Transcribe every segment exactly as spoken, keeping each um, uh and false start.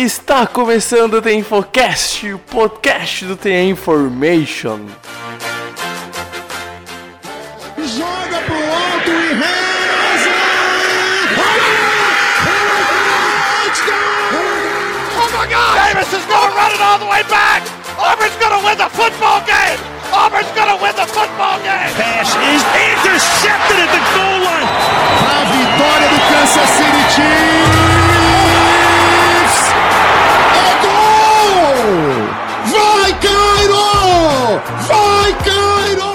Está começando o The InfoCast, o podcast do The Information. Joga pro alto e reza! Oh my God! Davis is gonna run it all the way back! Auburn's gonna win the football game! Auburn's gonna win the football game! Pass is intercepted at the goal line! A vitória do Kansas City Chiefs! Vai, Cairo! Vai, Cairo!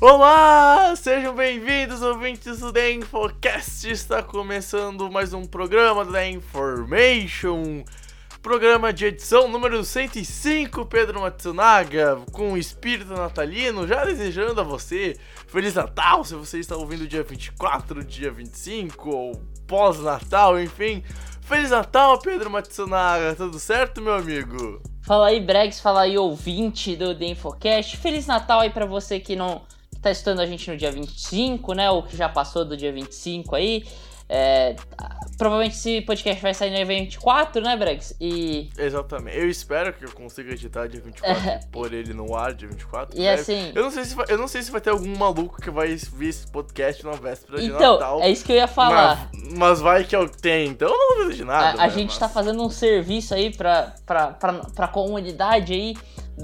Olá! Sejam bem-vindos, ouvintes do The InfoCast. Está começando mais um programa do The Information. Programa de edição número cento e cinco, Pedro Matsunaga, com o espírito natalino, já desejando a você Feliz Natal, se você está ouvindo dia vinte e quatro, dia vinte e cinco, ou pós-Natal, enfim. Feliz Natal, Pedro Matsunaga, tudo certo, meu amigo? Fala aí, Bregs, fala aí, ouvinte do The InfoCast. Feliz Natal aí pra você que não... tá estudando a gente no dia vinte e cinco, né, ou que já passou do dia vinte e cinco aí, é, provavelmente esse podcast vai sair no dia vinte e quatro, né, Bregs? E... Exatamente, eu espero que eu consiga editar dia vinte e quatro e pôr ele no ar dia vinte e quatro. E né? assim... Eu não, sei se vai, eu não sei se vai ter algum maluco que vai ver esse podcast na véspera então, de Natal. Então, é isso que eu ia falar. Mas, mas vai que eu tenho, então eu não duvido de nada. A, a né, gente mas... tá fazendo um serviço aí pra, pra, pra, pra comunidade aí,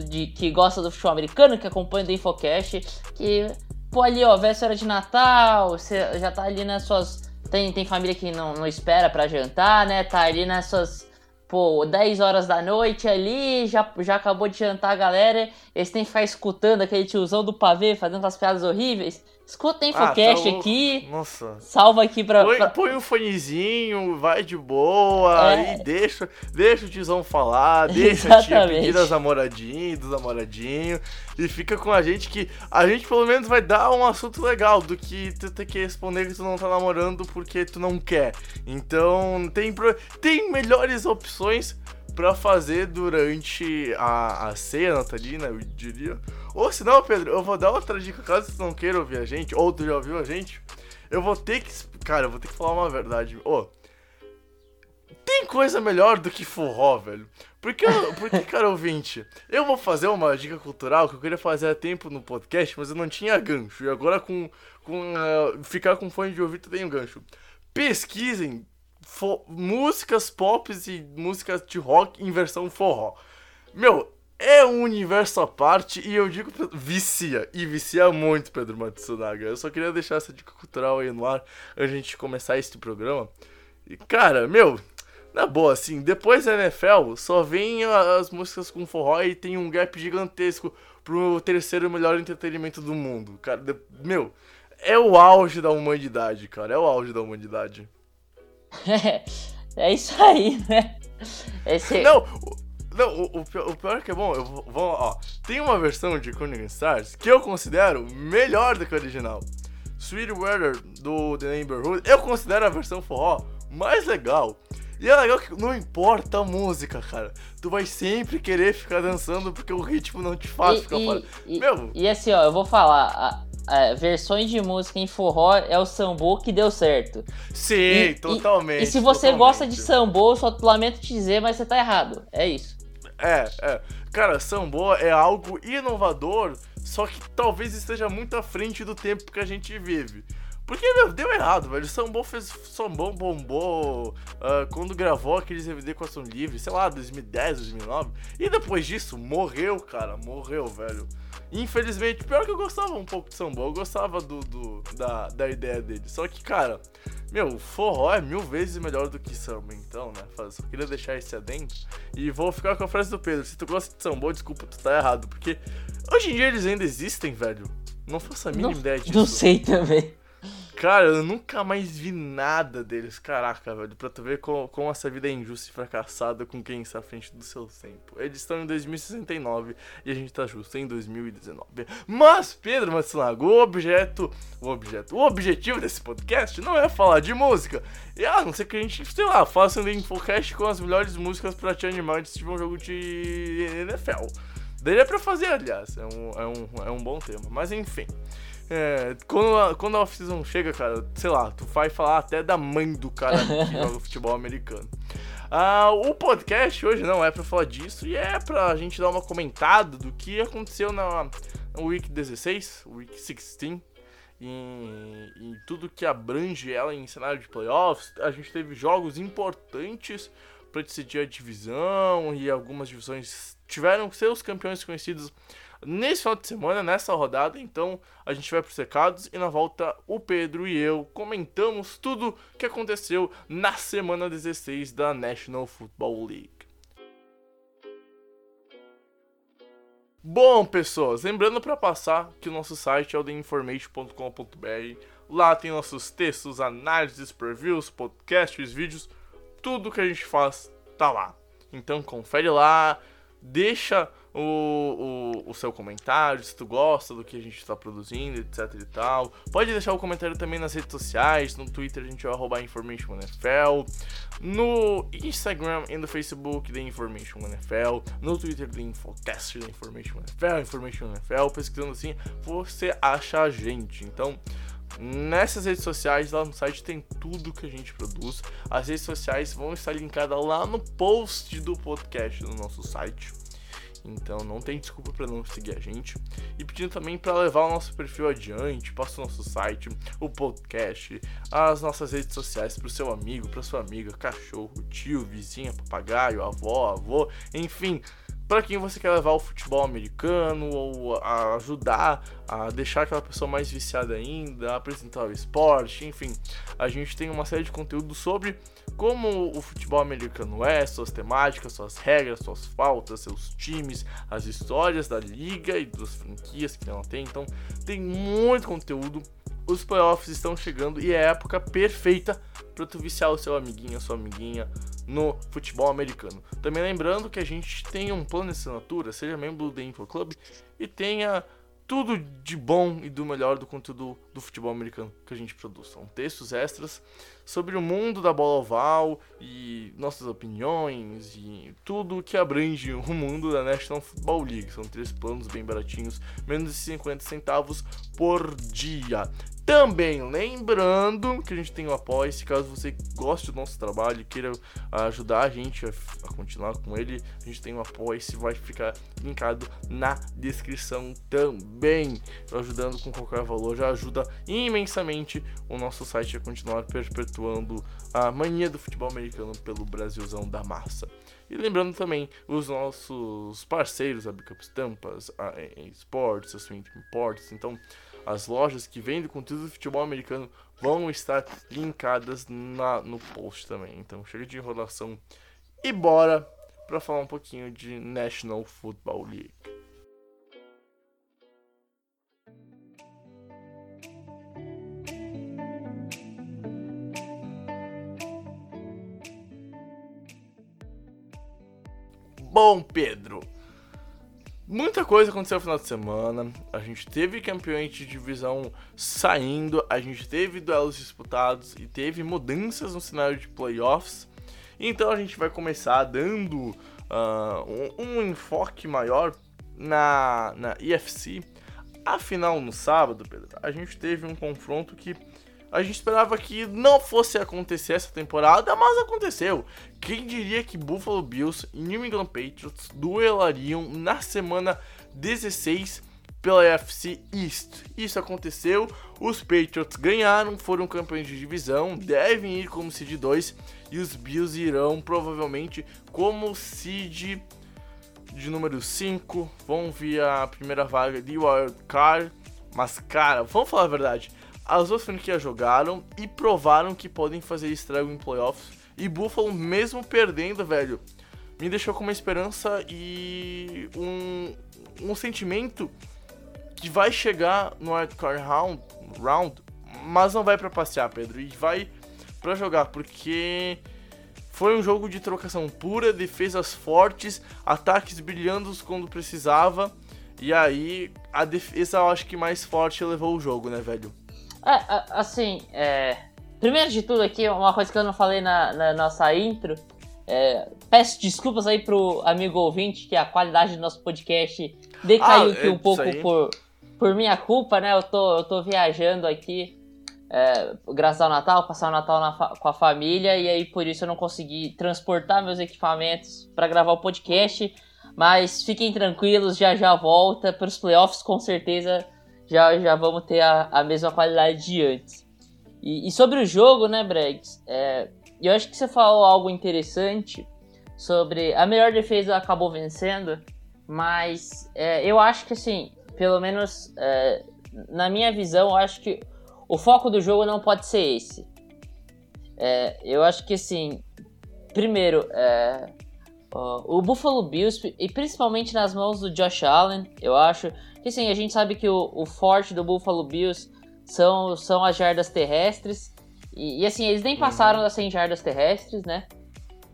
De, que gosta do futebol americano, que acompanha o The InfoCast, que, pô, ali, ó, véspera de Natal, você já tá ali nas suas... Tem, tem família que não, não espera pra jantar, né? Tá ali nas suas, pô, dez horas da noite ali, já, já acabou de jantar a galera, eles têm que ficar escutando aquele tiozão do pavê, fazendo aquelas piadas horríveis. Escuta o InfoCast ah, tá aqui, nossa. Salva aqui pra... Põe, pra... põe um fonezinho, vai de boa, é. E deixa, deixa o tiozão falar, deixa Exatamente. A tia pedir as namoradinhas, dos namoradinhos, e fica com a gente que a gente pelo menos vai dar um assunto legal do que tu ter que responder que tu não tá namorando porque tu não quer. Então tem, tem melhores opções pra fazer durante a, a ceia natalina, eu diria. Ou se não, Pedro, eu vou dar outra dica, caso vocês não queiram ouvir a gente, ou tu já ouviu a gente, eu vou ter que... Cara, eu vou ter que falar uma verdade. Ô, oh, tem coisa melhor do que forró, velho. Porque, porque, cara, ouvinte, eu vou fazer uma dica cultural que eu queria fazer há tempo no podcast, mas eu não tinha gancho. E agora com, com uh, ficar com fone de ouvido eu tenho gancho. Pesquisem for, músicas pop e músicas de rock em versão forró. Meu... É um universo à parte e eu digo, vicia, e vicia muito, Pedro Matsunaga. Eu só queria deixar essa dica cultural aí no ar antes de a gente começar este programa. E cara, meu, na boa, assim, depois da N F L só vem as músicas com forró e tem um gap gigantesco pro terceiro melhor entretenimento do mundo. Cara, de... meu, é o auge da humanidade, cara, é o auge da humanidade. É, é isso aí, né? Esse... Não, Não, o, o, pior, o pior que é bom, eu vou, ó, tem uma versão de Counting Stars que eu considero melhor do que a original. Sweet Weather do The Neighborhood, eu considero a versão forró mais legal. E é legal que não importa a música, cara. Tu vai sempre querer ficar dançando porque o ritmo não te faz e, ficar e, parado. E, Meu... e assim, ó, eu vou falar... A... É, versões de música em forró é o sambo que deu certo. Sim, e, totalmente. E, e se você totalmente. gosta de sambo, eu só lamento te dizer, mas você tá errado. É isso. É, é. Cara, sambo é algo inovador, só que talvez esteja muito à frente do tempo que a gente vive. Porque, meu, deu errado, velho. O Sambô fez Sambão bombou uh, quando gravou aqueles D V D com ação livre, sei lá, dois mil e dez, dois mil e nove. E depois disso, morreu, cara. Morreu, velho. Infelizmente, pior que eu gostava um pouco de Sambô. Eu gostava do, do, da, da ideia dele. Só que, cara, meu, forró é mil vezes melhor do que samba, então, né? Só queria deixar esse adendo. E vou ficar com a frase do Pedro. Se tu gosta de Sambô, desculpa, tu tá errado. Porque hoje em dia eles ainda existem, velho. Não faço a mínima não, ideia disso. Não sei também. Cara, eu nunca mais vi nada deles. Caraca, velho, pra tu ver como, como essa vida é injusta e fracassada com quem está à frente do seu tempo. Eles estão em dois mil e sessenta e nove e a gente tá justo em dois mil e dezenove. Mas, Pedro Matsunaga, o objeto, o objeto, o objetivo desse podcast não é falar de música. E, ah, não sei que a gente, sei lá, faça um infocast com as melhores músicas pra te animar antes de um jogo de N F L. Daria pra fazer, aliás, é um, é um, é um bom tema, mas enfim... É, quando a, quando a off-season chega, cara, sei lá, tu vai falar até da mãe do cara que joga futebol americano. Ah, o podcast hoje não é pra falar disso e é pra gente dar uma comentada do que aconteceu na, na Week dezesseis, Week dezesseis, e, e tudo que abrange ela em cenário de playoffs. A gente teve jogos importantes pra decidir a divisão e algumas divisões tiveram seus campeões conhecidos nesse final de semana, nessa rodada. Então a gente vai para os recados e na volta o Pedro e eu comentamos tudo que aconteceu na semana dezesseis da National Football League. Bom, pessoas, lembrando para passar que o nosso site é o the information dot com dot b r. Lá tem nossos textos, análises, previews, podcasts, vídeos, tudo que a gente faz tá lá. Então confere lá, deixa O, o, o seu comentário, se tu gosta do que a gente está produzindo, etc e tal. Pode deixar o comentário também nas redes sociais. No Twitter a gente vai arroba Information N F L, no Instagram e no Facebook The Information N F L, no Twitter The InfoCast The Information N F L, Information N F L. Pesquisando assim você acha a gente. Então nessas redes sociais, lá no site tem tudo que a gente produz. As redes sociais vão estar linkadas lá no post do podcast no nosso site. Então não tem desculpa pra não seguir a gente. E pedindo também pra levar o nosso perfil adiante, passa o nosso site, o podcast, as nossas redes sociais pro seu amigo, pra sua amiga, cachorro, tio, vizinha, papagaio, avó, avô, enfim, pra quem você quer levar o futebol americano, ou a ajudar a deixar aquela pessoa mais viciada ainda, a apresentar o esporte, enfim. A gente tem uma série de conteúdos sobre como o futebol americano é, suas temáticas, suas regras, suas faltas, seus times, as histórias da liga e das franquias que ela tem. Então tem muito conteúdo, os playoffs estão chegando e é a época perfeita para tu viciar o seu amiguinho, a sua amiguinha no futebol americano. Também lembrando que a gente tem um plano de assinatura, seja membro do The Info Club e tenha tudo de bom e do melhor do conteúdo do futebol americano que a gente produz. São textos extras sobre o mundo da bola oval e nossas opiniões e tudo que abrange o mundo da National Football League. São três planos bem baratinhos, menos de cinquenta centavos por dia. Também lembrando que a gente tem o Apoia-se, caso você goste do nosso trabalho e queira ajudar a gente a continuar com ele, a gente tem o Apoia-se, vai ficar linkado na descrição também. Ajudando com qualquer valor já ajuda imensamente o nosso site a continuar perpetuando a mania do futebol americano pelo Brasilzão da massa. E lembrando também os nossos parceiros, a Big Up Estampas, a Sports, a Swing Imports. Então as lojas que vendem conteúdo do futebol americano vão estar linkadas na, no post também. Então chega de enrolação e bora para falar um pouquinho de National Football League. Bom, Pedro, muita coisa aconteceu no final de semana. A gente teve campeões de divisão saindo, a gente teve duelos disputados e teve mudanças no cenário de playoffs. Então a gente vai começar dando uh, um, um enfoque maior na, na E F C. Afinal, no sábado, Pedro, a gente teve um confronto que a gente esperava que não fosse acontecer essa temporada, mas aconteceu. Quem diria que Buffalo Bills e New England Patriots duelariam na semana dezesseis pela A F C East? Isso aconteceu, os Patriots ganharam, foram campeões de divisão, devem ir como seed dois e os Bills irão provavelmente como seed de número cinco, vão via a primeira vaga de Wild Card. Mas cara, vamos falar a verdade, as duas franquias jogaram e provaram que podem fazer estrago em playoffs. E Buffalo, mesmo perdendo, velho, me deixou com uma esperança e um, um sentimento que vai chegar no Wild Card round, round mas não vai pra passear, Pedro, e vai pra jogar, porque foi um jogo de trocação pura, defesas fortes, ataques brilhando quando precisava, e aí a defesa, eu acho que mais forte, levou o jogo, né, velho? É, assim, é... primeiro de tudo aqui, uma coisa que eu não falei na, na nossa intro, é... peço desculpas aí pro amigo ouvinte, que a qualidade do nosso podcast decaiu ah, aqui um pouco aí. por... Por minha culpa, né? Eu tô, eu tô viajando aqui, é, graças ao Natal, passar o Natal na fa- com a família, e aí por isso eu não consegui transportar meus equipamentos para gravar o podcast. Mas fiquem tranquilos, já já volta. Para os playoffs, com certeza, já, já vamos ter a, a mesma qualidade de antes. E, e sobre o jogo, né, Bregs? É, eu acho que você falou algo interessante sobre a melhor defesa acabou vencendo, mas é, eu acho que assim. Pelo menos, é, na minha visão, eu acho que o foco do jogo não pode ser esse. É, eu acho que, assim, primeiro, é, o, o Buffalo Bills, e principalmente nas mãos do Josh Allen, eu acho que, assim, a gente sabe que o, o forte do Buffalo Bills são, são as jardas terrestres. E, e assim, eles nem passaram das cem jardas terrestres, né?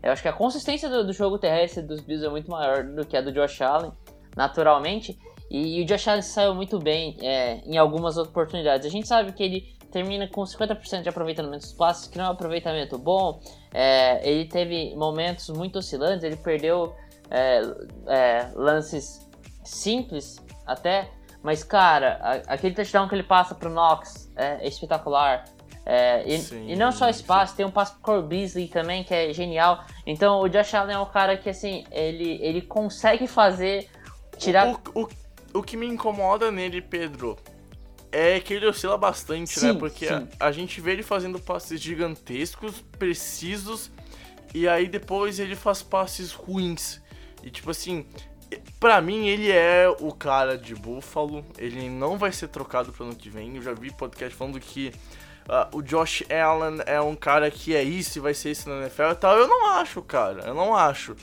Eu acho que a consistência do, do jogo terrestre dos Bills é muito maior do que a do Josh Allen, naturalmente. E o Josh Allen saiu muito bem é, em algumas oportunidades. A gente sabe que ele termina com cinquenta por cento de aproveitamento dos passes, que não é um aproveitamento bom. É, ele teve momentos muito oscilantes, ele perdeu é, é, lances simples até. Mas, cara, a, aquele touchdown que ele passa pro Knox é, é espetacular. É, e, sim, e não só esse passe, tem um passe pro Cole Beasley também, que é genial. Então, o Josh Allen é um cara que, assim, ele, ele consegue fazer... tirar o, o... O que me incomoda nele, Pedro, é que ele oscila bastante, sim, né? Porque a, a gente vê ele fazendo passes gigantescos, precisos, e aí depois ele faz passes ruins. E tipo assim, pra mim ele é o cara de Buffalo, ele não vai ser trocado pro ano que vem. Eu já vi podcast falando que uh, o Josh Allen é um cara que é isso e vai ser isso na N F L e tal. Eu não acho, cara, eu não acho.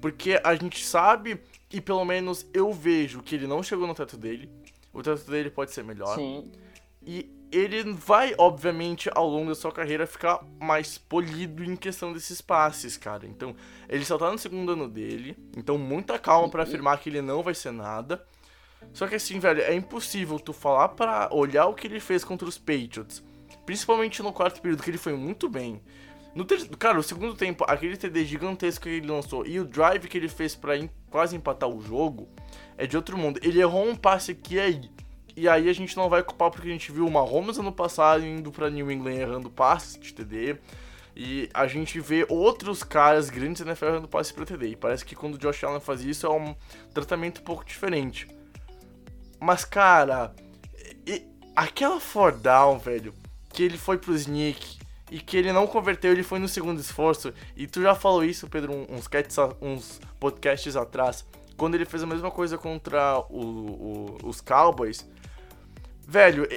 Porque a gente sabe... E pelo menos eu vejo que ele não chegou no teto dele. O teto dele pode ser melhor. Sim. E ele vai, obviamente, ao longo da sua carreira, ficar mais polido em questão desses passes, cara. Então, ele só tá no segundo ano dele. Então, muita calma pra afirmar que ele não vai ser nada. Só que assim, velho, é impossível tu falar pra olhar o que ele fez contra os Patriots. Principalmente no quarto período, que ele foi muito bem. No ter... Cara, o segundo tempo, aquele T D gigantesco que ele lançou e o drive que ele fez pra in... quase empatar o jogo é de outro mundo. Ele errou um passe aqui e aí. E aí a gente não vai culpar porque a gente viu o Mahomes ano passado indo pra New England errando passes de T D. E a gente vê outros caras grandes na N F L errando passes pra T D. E parece que quando o Josh Allen faz isso é um tratamento um pouco diferente. Mas, cara, e... aquela fourth down, velho, que ele foi pro sneak... E que ele não converteu, ele foi no segundo esforço. E tu já falou isso, Pedro, uns, uns podcasts atrás. Quando ele fez a mesma coisa contra o, o, os Cowboys. Velho,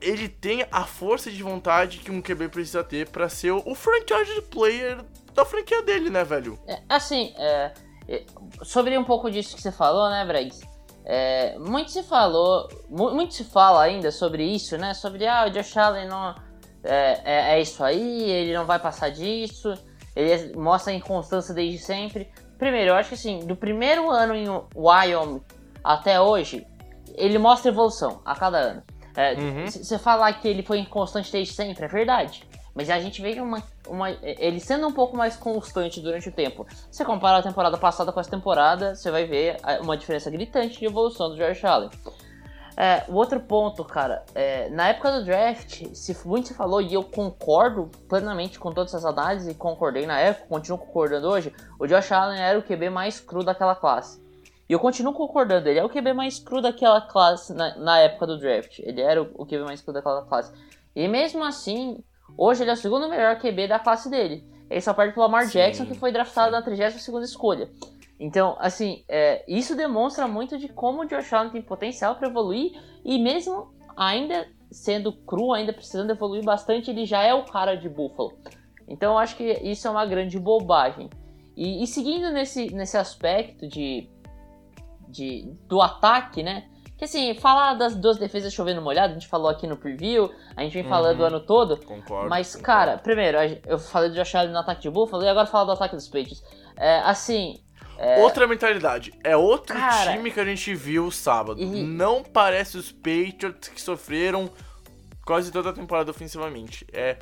ele tem a força de vontade que um Q B precisa ter pra ser o franchise player da franquia dele, né, velho? É, assim, é, sobre um pouco disso que você falou, né, Briggs? É, muito se falou, muito se fala ainda sobre isso, né? Sobre, ah, o Josh Allen não... É, é, é isso aí, ele não vai passar disso, ele mostra a inconstância desde sempre. Primeiro, eu acho que assim, do primeiro ano em Wyoming até hoje, ele mostra evolução a cada ano. É, uhum. se, se falar que ele foi inconstante desde sempre, é verdade. Mas a gente vê uma, uma, ele sendo um pouco mais constante durante o tempo. Se você comparar a temporada passada com essa temporada, você vai ver uma diferença gritante de evolução do Josh Allen. É, o outro ponto, cara, é, na época do draft, se muito se falou, e eu concordo plenamente com todas essas análises, e concordei na época, continuo concordando hoje, o Josh Allen era o Q B mais cru daquela classe. E eu continuo concordando, ele é o Q B mais cru daquela classe na, na época do draft. Ele era o, o Q B mais cru daquela classe. E mesmo assim, hoje ele é o segundo melhor Q B da classe dele. Ele só perde pro Lamar Sim. Jackson, que foi draftado na trigésima segunda escolha. Então, assim, é, isso demonstra muito de como o Josh Allen tem potencial para evoluir, e mesmo ainda sendo cru, ainda precisando evoluir bastante, ele já é o cara de Buffalo. Então, eu acho que isso é uma grande bobagem. E, e seguindo nesse, nesse aspecto de, de, do ataque, né, Que assim, falar das duas defesas chovendo molhado, a gente falou aqui no preview, a gente vem uhum. falando o ano todo. Concordo. Mas, concordo. Cara, primeiro, eu falei do Josh Allen no ataque de Buffalo e agora falar do ataque dos Patriots. É, assim... É... Outra mentalidade, é outro cara... time que a gente viu sábado. E... Não parece os Patriots que sofreram quase toda a temporada ofensivamente. É...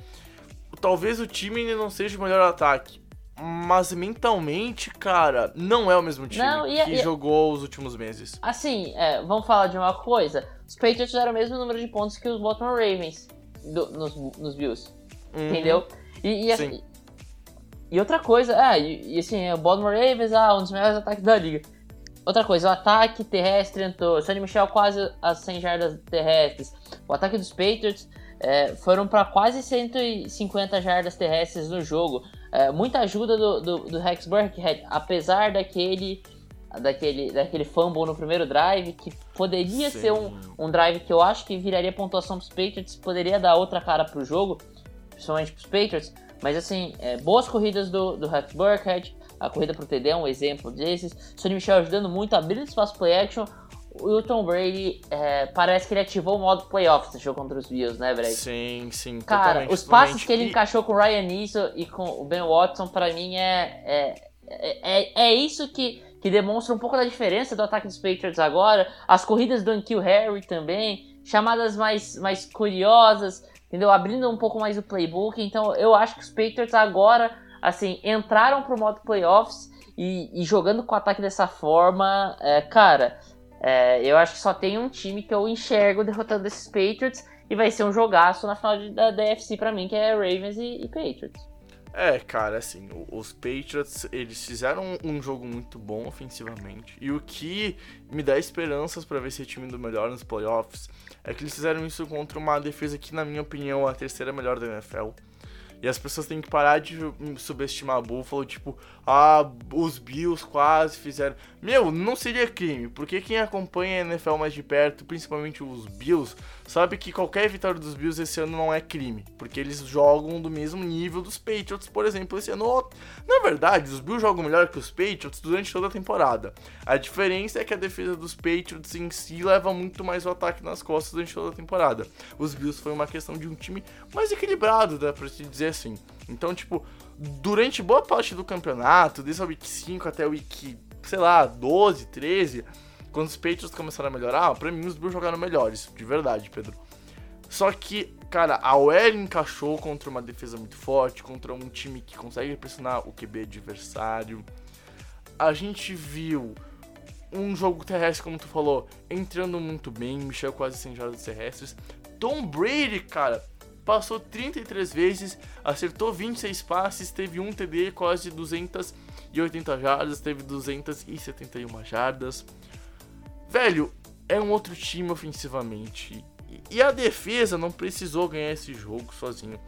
Talvez o time não seja o melhor ataque, mas mentalmente, cara, não é o mesmo time não, e, que e, jogou os últimos meses. Assim, é, vamos falar de uma coisa. Os Patriots eram o mesmo número de pontos que os Baltimore Ravens do, nos, nos Bills, uhum. entendeu? E, e, Sim. e, e outra coisa, ah, e, e assim, o Baltimore Ravens, ah, um dos melhores ataques da liga. Outra coisa, o ataque terrestre entrou, o Sony Michel quase as cem jardas terrestres, o ataque dos Patriots... É, foram para quase cento e cinquenta jardas terrestres no jogo. É, muita ajuda do, do, do Rex Burkhead, apesar daquele, daquele, daquele fumble no primeiro drive, que poderia Sim. ser um, um drive que eu acho que viraria pontuação pros Patriots, poderia dar outra cara pro jogo, principalmente pros Patriots. Mas assim, é, boas corridas do, do Rex Burkhead, a corrida pro T D é um exemplo desses. Sony Michel ajudando muito, abrindo espaço play action. O Tom Brady, é, parece que ele ativou o modo playoffs no jogo contra os Bills, né, Brady? Sim, sim. Cara, os passes que ele e... encaixou com o Ryan Izzo e com o Ben Watson, pra mim, é, é, é, é isso que, que demonstra um pouco da diferença do ataque dos Patriots agora. As corridas do Uncle Harry também, chamadas mais, mais curiosas, entendeu? Abrindo um pouco mais o playbook. Então, eu acho que os Patriots agora, assim, entraram pro modo playoffs e, e jogando com o ataque dessa forma, é, cara... É, eu acho que só tem um time que eu enxergo derrotando esses Patriots e vai ser um jogaço na final de, da D F C pra mim, que é Ravens e, e Patriots. É, cara, assim, os Patriots, eles fizeram um jogo muito bom ofensivamente, e o que me dá esperanças pra ver se é time do melhor nos playoffs é que eles fizeram isso contra uma defesa que, na minha opinião, é a terceira melhor da N F L. E as pessoas têm que parar de subestimar a Buffalo, tipo, ah, os Bills quase fizeram... Meu, não seria crime, porque quem acompanha a N F L mais de perto, principalmente os Bills, sabe que qualquer vitória dos Bills esse ano não é crime, porque eles jogam do mesmo nível dos Patriots, por exemplo, esse ano. Na verdade, os Bills jogam melhor que os Patriots durante toda a temporada. A diferença é que a defesa dos Patriots em si leva muito mais o ataque nas costas durante toda a temporada. Os Bills foi uma questão de um time mais equilibrado, dá pra se dizer assim. Então, tipo, durante boa parte do campeonato, desde a week cinco até a week, sei lá, doze, treze, quando os Patriots começaram a melhorar, pra mim os Bills jogaram melhores, de verdade, Pedro. Só que, cara, a O L encaixou contra uma defesa muito forte, contra um time que consegue pressionar o Q B adversário. A gente viu um jogo terrestre, como tu falou, entrando muito bem, Michel quase sem jardas terrestres. Tom Brady, cara, passou trinta e três vezes, acertou vinte e seis passes, teve um T D, quase duzentas e oitenta jardas, teve duzentas e setenta e uma jardas. Velho, é um outro time ofensivamente. E a defesa não precisou ganhar esse jogo sozinho.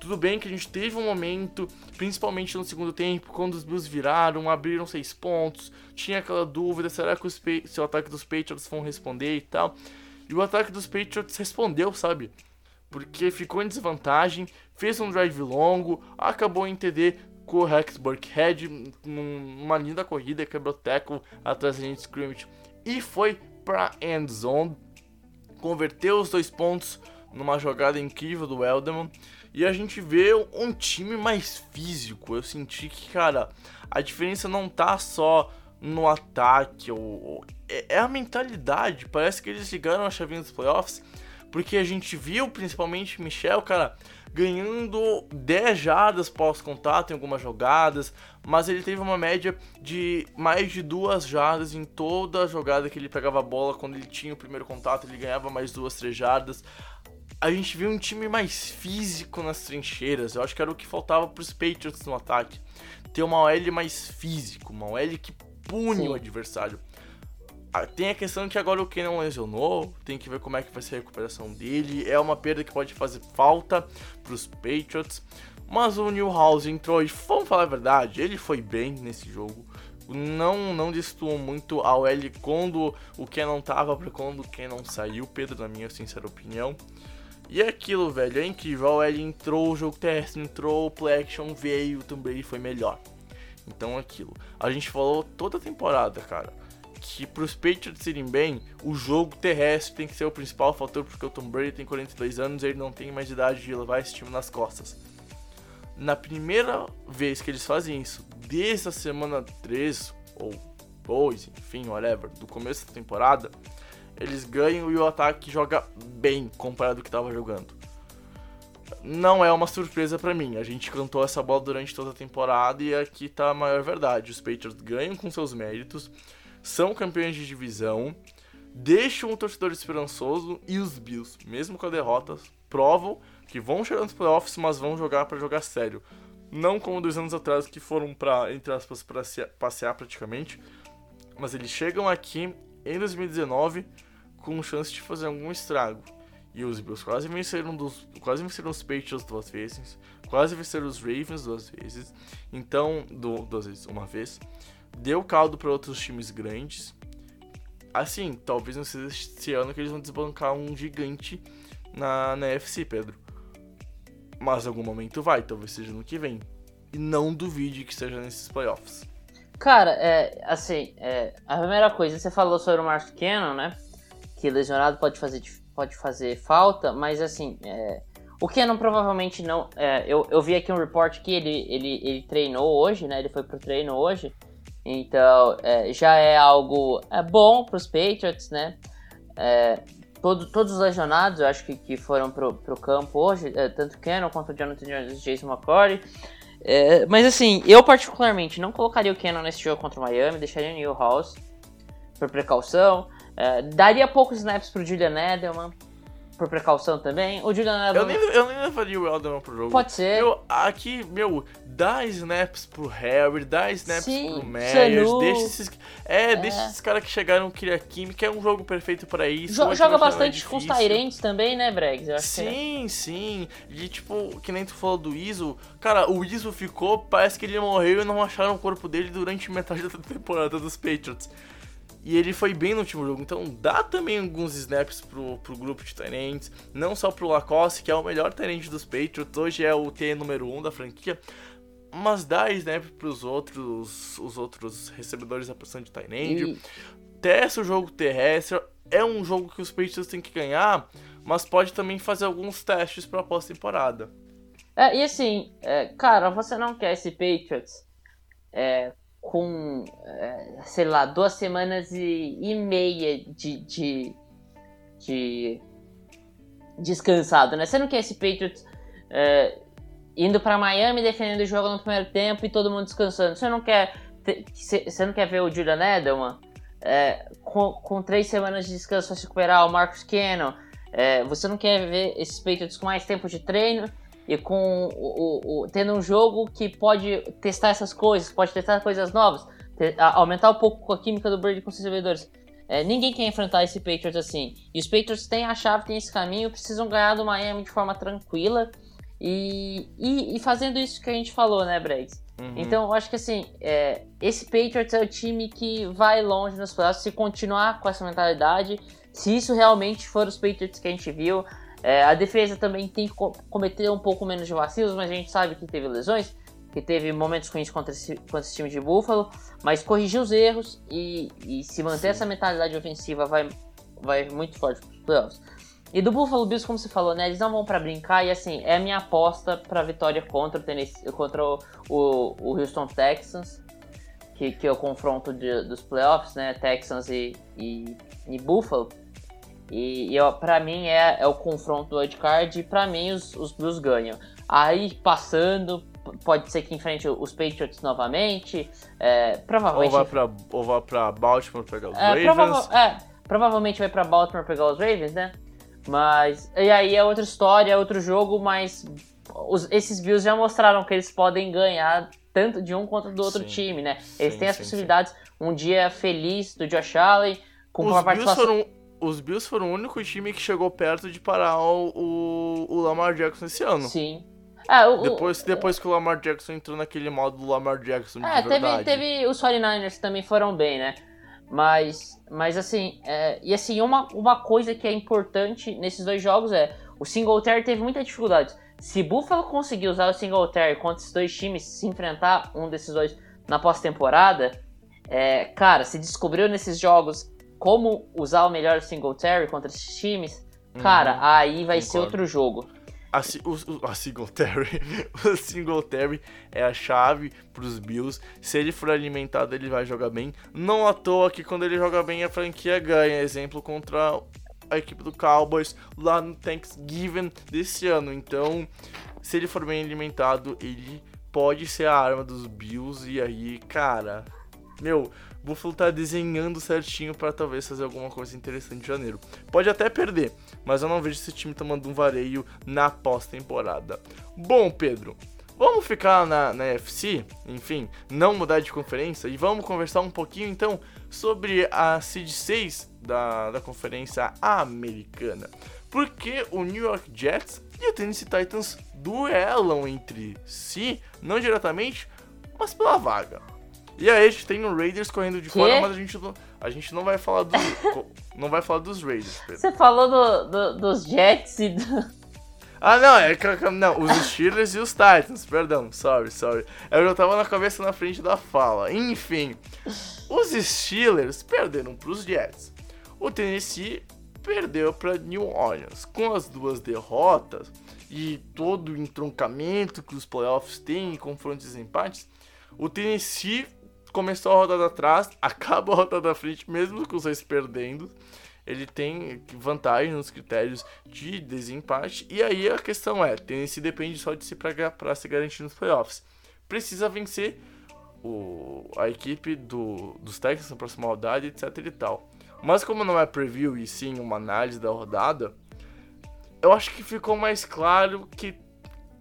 Tudo bem que a gente teve um momento, principalmente no segundo tempo, quando os Bills viraram, abriram seis pontos, tinha aquela dúvida, será que os pe- se o ataque dos Patriots vão responder e tal. E o ataque dos Patriots respondeu, sabe? Porque ficou em desvantagem, fez um drive longo, acabou em T D com o Rex Burkhead, numa linda corrida, quebrou tackle atrás da linha de scrimmage e foi pra end zone, converteu os dois pontos numa jogada incrível do Edelman, e a gente vê um time mais físico. Eu senti que, cara, a diferença não tá só no ataque, ou, é a mentalidade. Parece que eles ligaram a chavinha dos playoffs, porque a gente viu, principalmente, Michel, cara, ganhando dez jardas pós-contato em algumas jogadas, mas ele teve uma média de mais de duas jardas em toda a jogada que ele pegava a bola. Quando ele tinha o primeiro contato, ele ganhava mais duas, três jardas. A gente viu um time mais físico nas trincheiras. Eu acho que era o que faltava para os Patriots no ataque. Ter uma O L mais físico, uma O L que pune Sim. o adversário. Tem a questão que agora o Kenan lesionou, tem que ver como é que vai ser a recuperação dele, é uma perda que pode fazer falta pros Patriots, mas o Newhouse entrou e, vamos falar a verdade, ele foi bem nesse jogo, não, não destoou muito a O L quando o Kenan tava pra quando o Kenan saiu, Pedro, na minha sincera opinião. E é aquilo, velho, é incrível, a O L entrou, o jogo terrestre entrou, o play action veio, o Tom Brady foi melhor. Então aquilo, a gente falou toda a temporada, cara, que para os Patriots irem bem, o jogo terrestre tem que ser o principal fator, porque o Tom Brady tem quarenta e dois anos e ele não tem mais idade de levar esse time nas costas. Na primeira vez que eles fazem isso, desde a semana três ou dois, enfim, whatever, do começo da temporada, eles ganham e o ataque joga bem comparado ao que estava jogando. Não é uma surpresa pra mim, a gente cantou essa bola durante toda a temporada e aqui tá a maior verdade. Os Patriots ganham com seus méritos, são campeões de divisão, deixam o torcedor esperançoso, e os Bills, mesmo com a derrota, provam que vão chegar nos playoffs, mas vão jogar pra jogar sério. Não como dois anos atrás, que foram pra, entre aspas, pra passear praticamente, mas eles chegam aqui em dois mil e dezenove com chance de fazer algum estrago. E os Bills quase venceram, dos, quase venceram os Patriots duas vezes, quase venceram os Ravens duas vezes, então, do, duas vezes, uma vez, deu caldo para outros times grandes. Assim, talvez não seja esse ano que eles vão desbancar um gigante na, na A F C, Pedro. Mas em algum momento vai, talvez seja no que vem. E não duvide que seja nesses playoffs. Cara, é, assim, é, a primeira coisa, você falou sobre o Mark Cannon, né? Que lesionado pode fazer difícil. Pode fazer falta, mas assim, é, o Kenan provavelmente não... É, eu, eu vi aqui um report que ele, ele, ele treinou hoje, né? Ele foi pro treino hoje, então é, já é algo é, bom pros Patriots, né? É, todo, todos os lesionados, eu acho que, que foram pro, pro campo hoje, é, tanto o Kenan quanto o Jonathan Jones e o Jason McCourty. É, mas assim, eu particularmente não colocaria o Kenan nesse jogo contra o Miami, deixaria o Newhouse por precaução. É, daria poucos snaps pro Julian Edelman, por precaução também. O Julian Edelman... Eu nem, eu nem levaria o Edelman pro jogo. Pode ser. Eu, aqui, meu, dá snaps pro Harry, dá snaps Sim, pro Myers, deixa esses... É, é. deixa esses caras que chegaram, cria química, é um jogo perfeito pra isso. Jo- joga bastante com os Tyrants também, né, Bregs? Eu acho sim, que é. sim. E, tipo, que nem tu falou do Izzo, cara, o Izzo ficou, parece que ele morreu e não acharam o corpo dele durante metade da temporada dos Patriots. E ele foi bem no último jogo, então dá também alguns snaps pro, pro grupo de tenentes, não só pro Lacoste, que é o melhor tenente dos Patriots, hoje é o T número um da franquia, mas dá snap pros outros, os outros recebedores da posição de tenente, testa o jogo terrestre, é um jogo que os Patriots têm que ganhar, mas pode também fazer alguns testes pra pós-temporada. É, e assim, é, cara, você não quer esse Patriots... É... com, sei lá, duas semanas e, e meia de, de, de descansado, né? Você não quer esse Patriots é, indo pra Miami, defendendo o jogo no primeiro tempo e todo mundo descansando. Você não quer, ter, você não quer ver o Julian Edelman é, com, com três semanas de descanso pra se recuperar, o Marcus Cannon. É, você não quer ver esses Patriots com mais tempo de treino e com o, o, o, tendo um jogo que pode testar essas coisas, pode testar coisas novas, te, a, aumentar um pouco a química do Brady com os recebedores. É, ninguém quer enfrentar esse Patriots assim. E os Patriots têm a chave, têm esse caminho, precisam ganhar do Miami de forma tranquila. E, e, e fazendo isso que a gente falou, né, Brady? Uhum. Então, eu acho que assim, é, esse Patriots é o time que vai longe nos playoffs, se continuar com essa mentalidade, se isso realmente for os Patriots que a gente viu. É, a defesa também tem que co- cometer um pouco menos de vacilos, mas a gente sabe que teve lesões, que teve momentos ruins contra esse, contra esse time de Buffalo, mas corrigir os erros e, e se manter Sim. essa mentalidade ofensiva vai, vai muito forte para os playoffs. E do Buffalo Bills, como você falou, né, eles não vão para brincar, e assim, é a minha aposta para a vitória contra o, Tennessee, contra o, o, o Houston Texans, que, que é o confronto de, dos playoffs, né, Texans e, e, e Buffalo. E, e pra mim é, é o confronto do wildcard, e pra mim os, os Blues ganham. Aí passando, pode ser que enfrente os Patriots novamente, é, provavelmente... Ou vai, pra, ou vai pra Baltimore pegar os é, Ravens. Prova- é, provavelmente vai pra Baltimore pegar os Ravens, né? Mas, e aí é outra história, é outro jogo, mas os, esses Bills já mostraram que eles podem ganhar tanto de um quanto do outro sim. time, né? Eles sim, têm as sim, possibilidades, sim. um dia feliz do Josh Allen, com os uma participação... Foram... Os Bills foram o único time que chegou perto de parar o, o, o Lamar Jackson esse ano. Sim. Ah, o, depois, depois que o Lamar Jackson entrou naquele modo do Lamar Jackson de é, verdade. Teve, teve os quarenta e nine ers também foram bem, né? Mas, mas assim, é, e assim, uma, uma coisa que é importante nesses dois jogos é o Singletary teve muita dificuldade. Se Buffalo conseguir usar o Singletary contra esses dois times, se enfrentar um desses dois na pós-temporada... É, cara, se descobriu nesses jogos como usar o melhor Singletary contra esses times, cara, uhum, aí vai concordo. Ser outro jogo. A, o, a Singletary, o Singletary é a chave pros Bills. Se ele for alimentado, ele vai jogar bem. Não à toa que quando ele joga bem, a franquia ganha. Exemplo contra a equipe do Cowboys lá no Thanksgiving desse ano. Então, se ele for bem alimentado, ele pode ser a arma dos Bills. E aí, cara, meu, o Buffalo tá desenhando certinho pra talvez fazer alguma coisa interessante em janeiro. Pode até perder, mas eu não vejo esse time tomando um vareio na pós-temporada. Bom, Pedro, vamos ficar na, na A F C, enfim, não mudar de conferência, e vamos conversar um pouquinho então sobre a Seed seis da, da conferência americana. Porque o New York Jets e o Tennessee Titans duelam entre si, não diretamente, mas pela vaga. E aí a gente tem o Raiders correndo de que? fora, mas a gente, não, a gente não vai falar dos, não vai falar dos Raiders, Pedro. Você falou do, do, dos Jets e do... Ah, não, é não, os Steelers e os Titans, perdão, sorry, sorry. Eu já tava na cabeça na frente da fala. Enfim, os Steelers perderam pros Jets. O Tennessee perdeu pra New Orleans. Com as duas derrotas e todo o entroncamento que os playoffs têm, confrontos e empates, o Tennessee... começou a rodada atrás, acaba a rodada à frente, mesmo com os dois perdendo. Ele tem vantagem nos critérios de desempate. E aí a questão é, Tennessee depende só de si para se garantir nos playoffs. Precisa vencer o, a equipe do, dos Texans na próxima rodada, etc e tal. Mas como não é preview e sim uma análise da rodada, eu acho que ficou mais claro que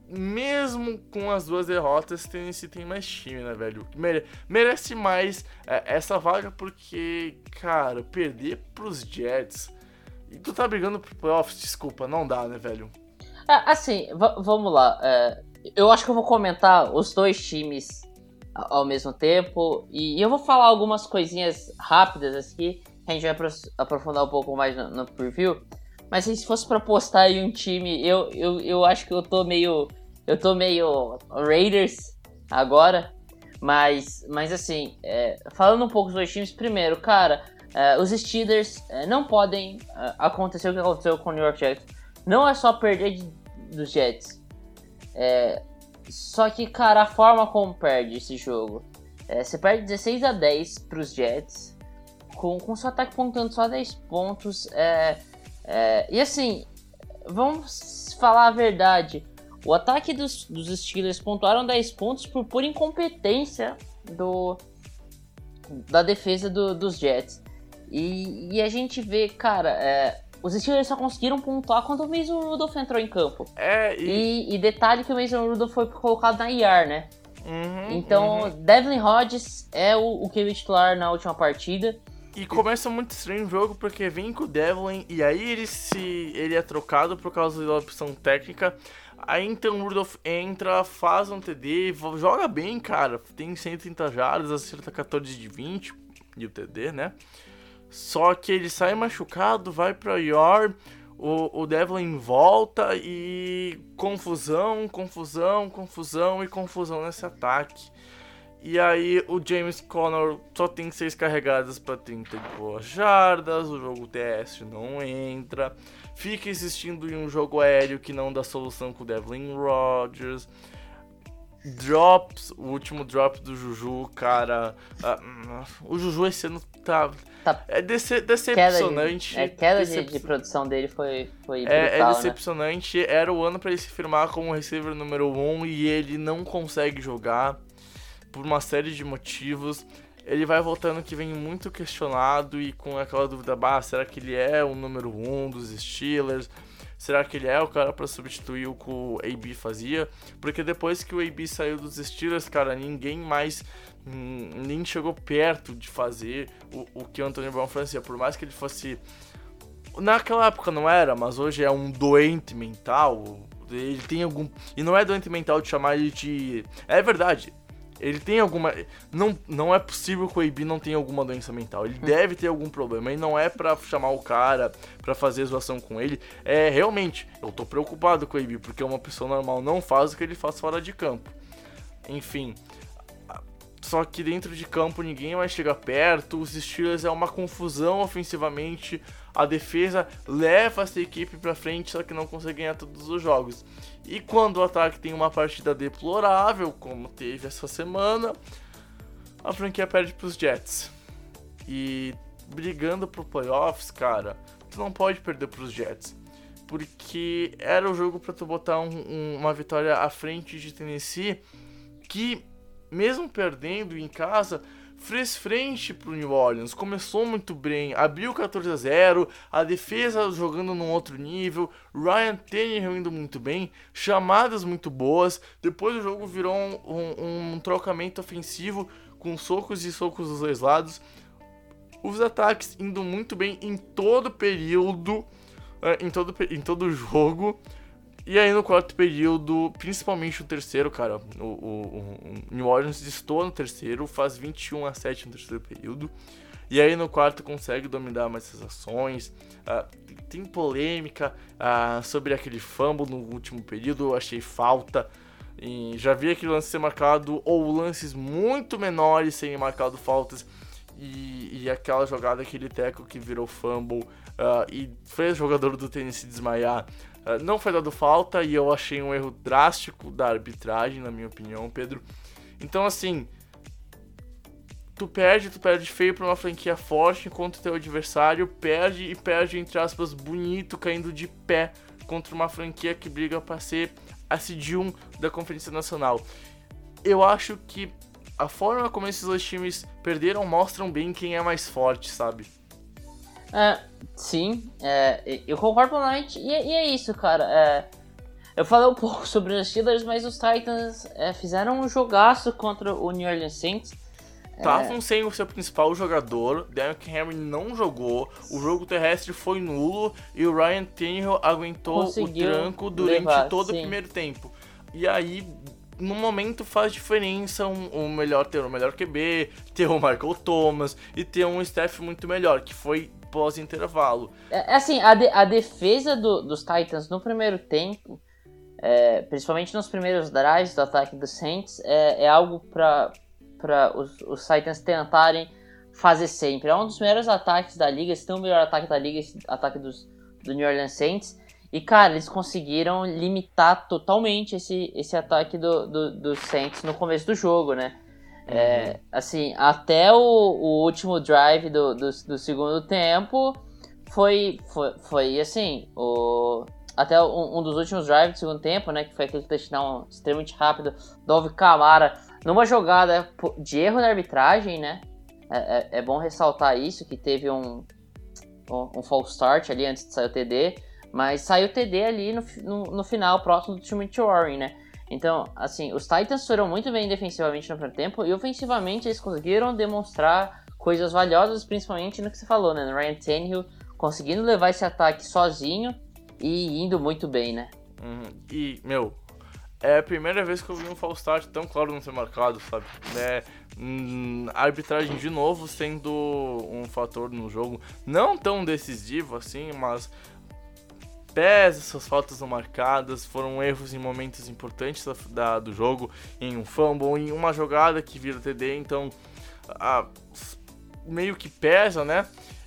mesmo com as duas derrotas, Tennessee tem mais time, né, velho? Mere- merece mais é, essa vaga porque, cara, perder pros Jets... E tu tá brigando pro playoffs, desculpa, não dá, né, velho? É, assim, v- vamos lá. É, eu acho que eu vou comentar os dois times ao mesmo tempo e eu vou falar algumas coisinhas rápidas aqui. A gente vai apro- aprofundar um pouco mais no, no preview. Mas se fosse pra postar em um time, eu, eu, eu acho que eu tô meio... Eu tô meio Raiders agora, mas, mas assim, é, falando um pouco dos dois times, primeiro, cara, é, os Steelers é, não podem é, acontecer o que aconteceu com o New York Jets. Não é só perder de, dos Jets, é, só que, cara, a forma como perde esse jogo. É, você perde dezesseis a dez pros Jets, com, com seu ataque pontuando só dez pontos, é, é, e assim, vamos falar a verdade... O ataque dos, dos Steelers pontuaram dez pontos por pura incompetência do, da defesa do, dos Jets. E, e a gente vê, cara, é, os Steelers só conseguiram pontuar quando o Mason Rudolph entrou em campo. É, e... E, e detalhe que o Mason Rudolph foi colocado na I R, né? Uhum, então, uhum. Devlin Hodges é o, o Q B titular na última partida. E começa muito estranho o jogo, porque vem com o Devlin e aí ele, se, ele é trocado por causa da opção técnica. Aí então o Rudolph entra, faz um T D, joga bem, cara. Tem cento e trinta jardas, acerta catorze de vinte, e o T D, né? Só que ele sai machucado, vai pra I R, o, o Devlin volta e confusão, confusão, confusão e confusão nesse ataque. E aí o James Conner só tem seis carregadas para trinta e duas jardas, o jogo T S não entra, fica insistindo em um jogo aéreo que não dá solução com o Devlin Rodgers, drops, o último drop do Juju, cara, uh, o Juju esse ano tá, tá é dece- decepcionante. Queda de, é, queda decep- de produção dele foi, foi é, brutal, é decepcionante, né? Era o ano para ele se firmar como receiver número um e ele não consegue jogar. Por uma série de motivos, ele vai voltando que vem muito questionado e com aquela dúvida, bah, será que ele é o número um dos Steelers? Será que ele é o cara pra substituir o que o A B fazia? Porque depois que o A B saiu dos Steelers, cara, ninguém mais hum, nem chegou perto de fazer o, o que o Antonio Brown fazia, por mais que ele fosse... Naquela época não era, mas hoje é um doente mental, ele tem algum... E não é doente mental de chamar ele de... É verdade. Ele tem alguma... Não, não é possível que o A B não tenha alguma doença mental. Ele deve ter algum problema. E não é pra chamar o cara, pra fazer zoação com ele. É, realmente, eu tô preocupado com o A B, porque uma pessoa normal não faz o que ele faz fora de campo. Enfim, só que dentro de campo ninguém mais chega perto, os Steelers é uma confusão ofensivamente, a defesa leva essa equipe pra frente, só que não consegue ganhar todos os jogos. E quando o ataque tem uma partida deplorável, como teve essa semana, a franquia perde pros Jets. E brigando pro playoffs, cara, tu não pode perder pros Jets, porque era o jogo pra tu botar um, um, uma vitória à frente de Tennessee, que mesmo perdendo em casa, fez frente pro New Orleans, começou muito bem, abriu catorze a zero, a defesa jogando num outro nível, Ryan Tannehill indo muito bem, chamadas muito boas, depois o jogo virou um, um, um trocamento ofensivo com socos e socos dos dois lados, os ataques indo muito bem em todo período, em todo, em todo jogo. E aí no quarto período, principalmente o terceiro, cara, o, o, o New Orleans estou no terceiro, faz vinte e um a sete no terceiro período. E aí no quarto consegue dominar mais essas ações. Uh, tem polêmica uh, sobre aquele fumble no último período, eu achei falta. E já vi aquele lance ser marcado, ou lances muito menores serem marcados faltas. E, e aquela jogada, aquele teco que virou fumble uh, e fez o jogador do Tennessee desmaiar. Uh, não foi dado falta e eu achei um erro drástico da arbitragem, na minha opinião, Pedro. Então, assim, tu perde, tu perde feio pra uma franquia forte, enquanto teu adversário perde e perde, entre aspas, bonito, caindo de pé contra uma franquia que briga pra ser a seed um da Conferência Nacional. Eu acho que a forma como esses dois times perderam mostram bem quem é mais forte, sabe? É, sim, é, eu concordo plenamente, e, e é isso, cara, é, eu falei um pouco sobre os Steelers, mas os Titans é, fizeram um jogaço contra o New Orleans Saints. Estavam é... sem o seu principal jogador, Derek Carr não jogou, o jogo terrestre foi nulo, e o Ryan Tannehill aguentou conseguiu o tranco durante levar, todo sim. o primeiro tempo, e aí no momento faz diferença um, um melhor, ter um melhor Q B, ter um Michael Thomas e ter um staff muito melhor, que foi pós-intervalo. É assim, a, de, a defesa do, dos Titans no primeiro tempo, é, principalmente nos primeiros drives do ataque dos Saints, é, é algo para os, os Titans tentarem fazer sempre. É um dos melhores ataques da liga, se tem o melhor ataque da liga, esse ataque dos, do New Orleans Saints. E, cara, eles conseguiram limitar totalmente esse, esse ataque do, do, do Saints no começo do jogo, né? Uhum. É, assim, até o, o último drive do, do, do segundo tempo foi, foi, foi assim, o, até um, um dos últimos drives do segundo tempo, né? Que foi aquele touchdown extremamente rápido do Alvin Kamara, numa jogada de erro na arbitragem, né? É, é, é bom ressaltar isso, que teve um, um, um false start ali antes de sair o T D, mas saiu o T D ali no, no, no final, próximo do time de Warren, né? Então, assim, os Titans foram muito bem defensivamente no primeiro tempo, e ofensivamente eles conseguiram demonstrar coisas valiosas, principalmente no que você falou, né? Ryan Tannehill conseguindo levar esse ataque sozinho e indo muito bem, né? Uhum. E, meu, é a primeira vez que eu vi um false start tão claro não ser marcado, sabe? É, hum, a arbitragem, de novo, sendo um fator no jogo não tão decisivo assim, mas pés, essas faltas não marcadas, foram erros em momentos importantes da, da, do jogo, em um fumble, em uma jogada que vira T D, então a, meio que pesa, né?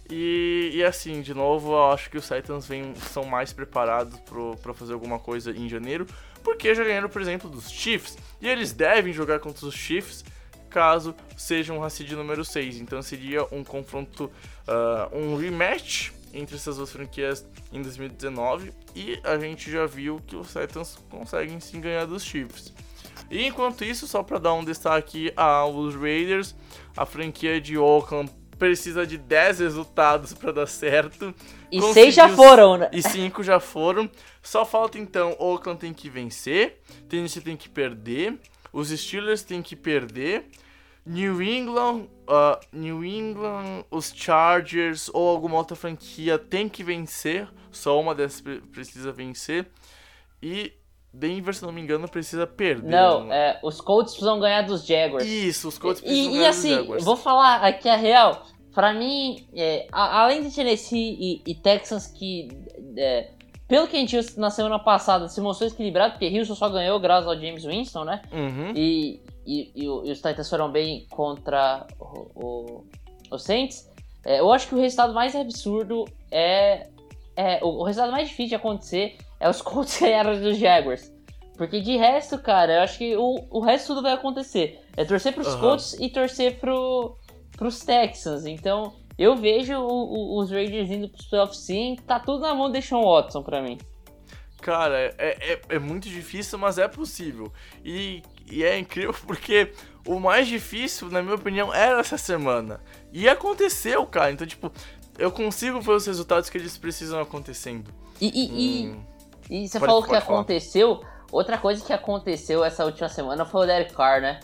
E, e assim, de novo, eu acho que os Titans vem, são mais preparados para fazer alguma coisa em janeiro, porque já ganharam, por exemplo, dos Chiefs, e eles devem jogar contra os Chiefs, caso seja um seed número seis, então seria um confronto, uh, um rematch entre essas duas franquias em dois mil e dezenove, e a gente já viu que os Titans conseguem sim ganhar dos Chiefs. E enquanto isso, só para dar um destaque aos Raiders, a franquia de Oakland precisa de dez resultados para dar certo. E seis já foram, né? E cinco já foram. Só falta então, Oakland tem que vencer, Tennessee tem que perder, os Steelers tem que perder, New England, uh, New England, os Chargers ou alguma outra franquia tem que vencer, só uma dessas pre- precisa vencer, e Denver, se não me engano, precisa perder. Não, é, os Colts precisam ganhar dos Jaguars. Isso, os Colts precisam e, ganhar e, assim, dos Jaguars. E assim, vou falar aqui a real, pra mim, é, a, além de Tennessee e, e Texans, que é, pelo que a gente viu na semana passada, se mostrou equilibrado, porque Houston só ganhou graças ao James Winston, né? Uhum. E e, e, e os Titans foram bem contra o, o, o Saints, é, eu acho que o resultado mais absurdo é, é... O resultado mais difícil de acontecer é os Colts ganharem dos Jaguars. Porque de resto, cara, eu acho que o, o resto tudo vai acontecer. É torcer pros uhum. Colts e torcer pro, pros Texans. Então, eu vejo o, o, os Raiders indo pros playoffs, sim. Tá tudo na mão do Deshaun Watson pra mim. Cara, é, é, é muito difícil, mas é possível. E, e é incrível porque o mais difícil, na minha opinião, era essa semana. E aconteceu, cara. Então, tipo, eu consigo ver os resultados que eles precisam acontecendo. E, e, hum. e, e você pode, falou pode que falar. Aconteceu. Outra coisa que aconteceu essa última semana foi o Derek Carr, né?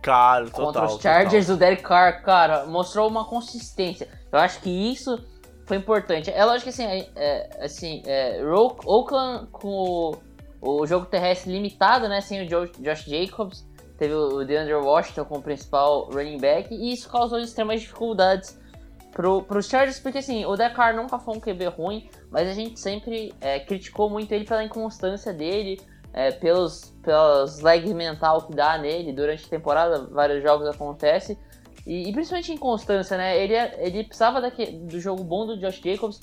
Cara, total. Contra os Chargers, total. O Derek Carr, cara, mostrou uma consistência. Eu acho que isso foi importante. É lógico que assim, é, assim é, Oakland com o, o jogo terrestre limitado, né? Sem o Josh Jacobs, teve o DeAndre Washington como principal running back, e isso causou extremas dificuldades pro, pros Chargers, porque assim, o Derek Carr nunca foi um Q B ruim, mas a gente sempre é, criticou muito ele pela inconstância dele, É, pelos, pelos lags mental que dá nele durante a temporada, vários jogos acontecem, e, e principalmente inconstância, né? Ele, ele precisava daque, do jogo bom do Josh Jacobs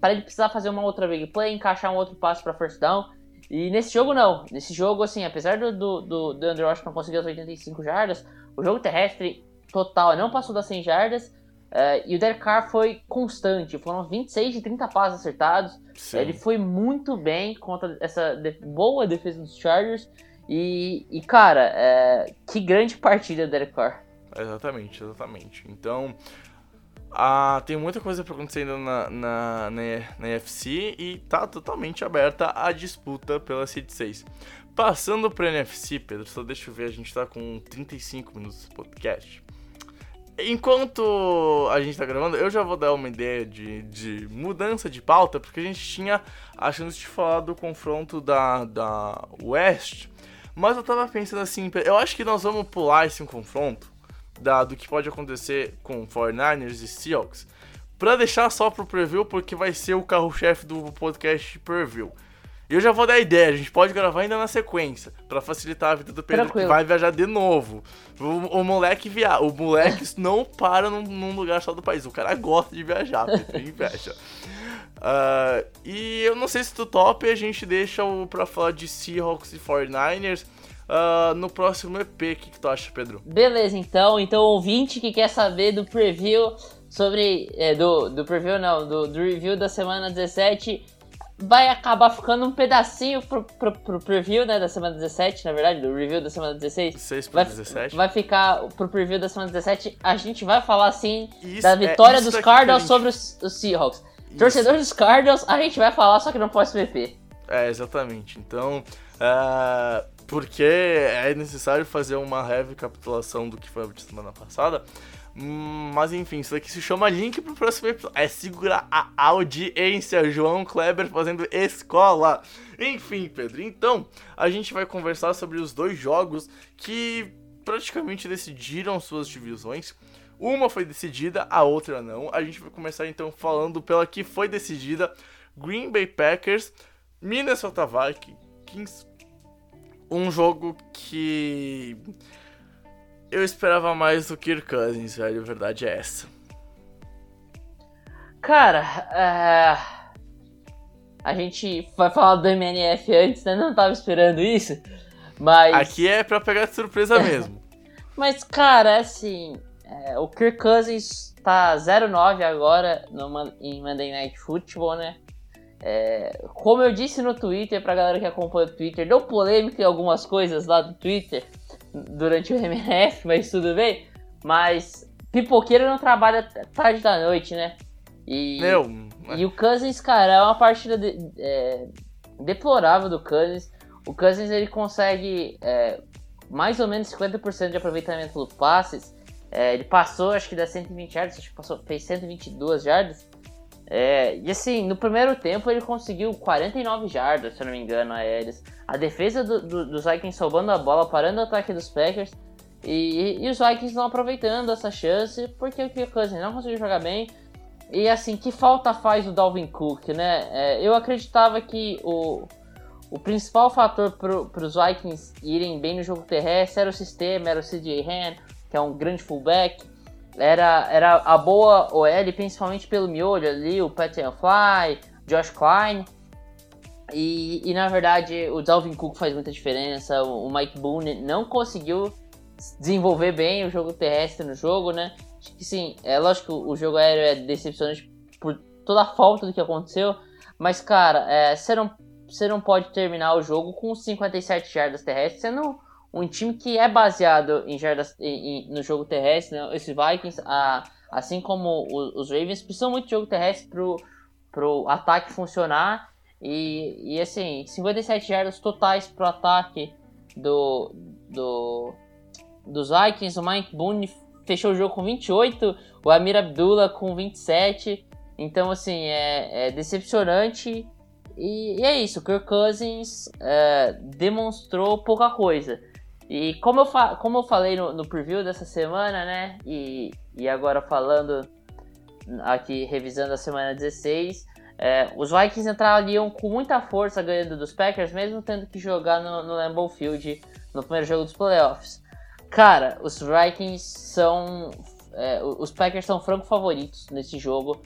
para ele precisar fazer uma outra big play, encaixar um outro passo para first down, e nesse jogo não. Nesse jogo, assim, apesar do, do, do, do Andrew Washington conseguir as oitenta e cinco jardas, o jogo terrestre total não passou das cem jardas, uh, e o Derek Carr foi constante, foram vinte e seis de trinta passes acertados. Sim. Ele foi muito bem contra essa de- boa defesa dos Chargers. E, e cara, é, que grande partida do Derek Carr. Exatamente, exatamente. Então, ah, tem muita coisa para acontecer ainda na, na, na, na N F C e tá totalmente aberta a disputa pela Seed seis. Passando para a N F C, Pedro, só deixa eu ver, a gente tá com trinta e cinco minutos do podcast. Enquanto a gente tá gravando, eu já vou dar uma ideia de, de mudança de pauta, porque a gente tinha a chance de falar do confronto da, da West, mas eu tava pensando assim, eu acho que nós vamos pular esse confronto da, do que pode acontecer com forty-niners e Seahawks, pra deixar só pro preview, porque vai ser o carro-chefe do podcast preview. E eu já vou dar a ideia, a gente pode gravar ainda na sequência, pra facilitar a vida do Pedro, Tranquilo. Que vai viajar de novo. O, o moleque viaja, o moleque não para num, num lugar só do país, o cara gosta de viajar, Pedro, inveja. Uh, e eu não sei se tu top, a gente deixa o, pra falar de Seahawks e forty-niners uh, no próximo E P, o que, que tu acha, Pedro? Beleza, então, então ouvinte que quer saber do preview, sobre, é, do, do preview não, do, do review da semana dezessete... Vai acabar ficando um pedacinho pro, pro, pro preview, né, da semana dezessete, na verdade, do review da semana dezesseis. seis para dezessete. Vai ficar pro preview da semana dezessete, a gente vai falar, sim, isso, da vitória é, dos Cardinals gente... sobre os, os Seahawks. Isso. Torcedor dos Cardinals, a gente vai falar, só que não pode M V P. É, exatamente. Então, uh, porque é necessário fazer uma recapitulação do que foi a semana passada. Mas enfim, isso daqui se chama link pro próximo episódio. É segurar a audiência, João Kleber fazendo escola. Enfim, Pedro, então a gente vai conversar sobre os dois jogos que praticamente decidiram suas divisões. Uma foi decidida, a outra não. A gente vai começar então falando pela que foi decidida: Green Bay Packers, Minnesota Vikings. Um jogo que... eu esperava mais do Kirk Cousins, velho, a verdade é essa. Cara, uh, a gente vai falar do M N F antes, né? Não tava esperando isso, mas... aqui é pra pegar de surpresa mesmo. Mas, cara, assim, é, o Kirk Cousins tá zero nove agora no, em Monday Night Football, né? É, como eu disse no Twitter, pra galera que acompanha o Twitter, deu polêmica em algumas coisas lá do Twitter... durante o M N F, mas tudo bem. Mas pipoqueiro não trabalha tarde da noite, né? E, Meu, mas... e o Cousins, cara, é uma partida de, é, deplorável do Cousins. O Cousins, ele consegue é, mais ou menos cinquenta por cento de aproveitamento dos passes. É, ele passou, acho que dá cento e vinte yardas, acho que passou, fez cento e vinte e duas yardas. É, e assim, no primeiro tempo ele conseguiu quarenta e nove jardas, se eu não me engano, aéreas. A defesa do, do, dos Vikings roubando a bola, parando o ataque dos Packers. E, e, e os Vikings não aproveitando essa chance, porque o Kirk Cousins não conseguiu jogar bem. E assim, que falta faz o Dalvin Cook, né? É, eu acreditava que o, O principal fator para os Vikings irem bem no jogo terrestre era o sistema, era o C J Ham, que é um grande fullback, era, era a boa O L, principalmente pelo miolho ali, o Pat Elfly, Josh Klein, e, e na verdade o Dalvin Cook faz muita diferença. O Mike Boone não conseguiu desenvolver bem o jogo terrestre no jogo, né? Acho que sim, é lógico que o jogo aéreo é decepcionante por toda a falta do que aconteceu, mas cara, é, você não você não pode terminar o jogo com cinquenta e sete jardas terrestres, sendo um time que é baseado em jardas, em, em, no jogo terrestre, né? Esses Vikings, a, assim como o, os Ravens, precisam muito de jogo terrestre pro, pro ataque funcionar, e, e assim, cinquenta e sete jardas totais pro ataque do, do, dos Vikings. O Mike Boone fechou o jogo com vinte e oito, o Amir Abdullah com vinte e sete, então assim, é, é decepcionante. E, e é isso, o Kirk Cousins é, demonstrou pouca coisa. E como eu, fa- como eu falei no, no preview dessa semana, né? E, e agora falando aqui, revisando a semana dezesseis, é, os Vikings entrariam com muita força ganhando dos Packers, mesmo tendo que jogar no, no Lambeau Field no primeiro jogo dos playoffs. Cara, os Vikings são... É, os Packers são franco favoritos nesse jogo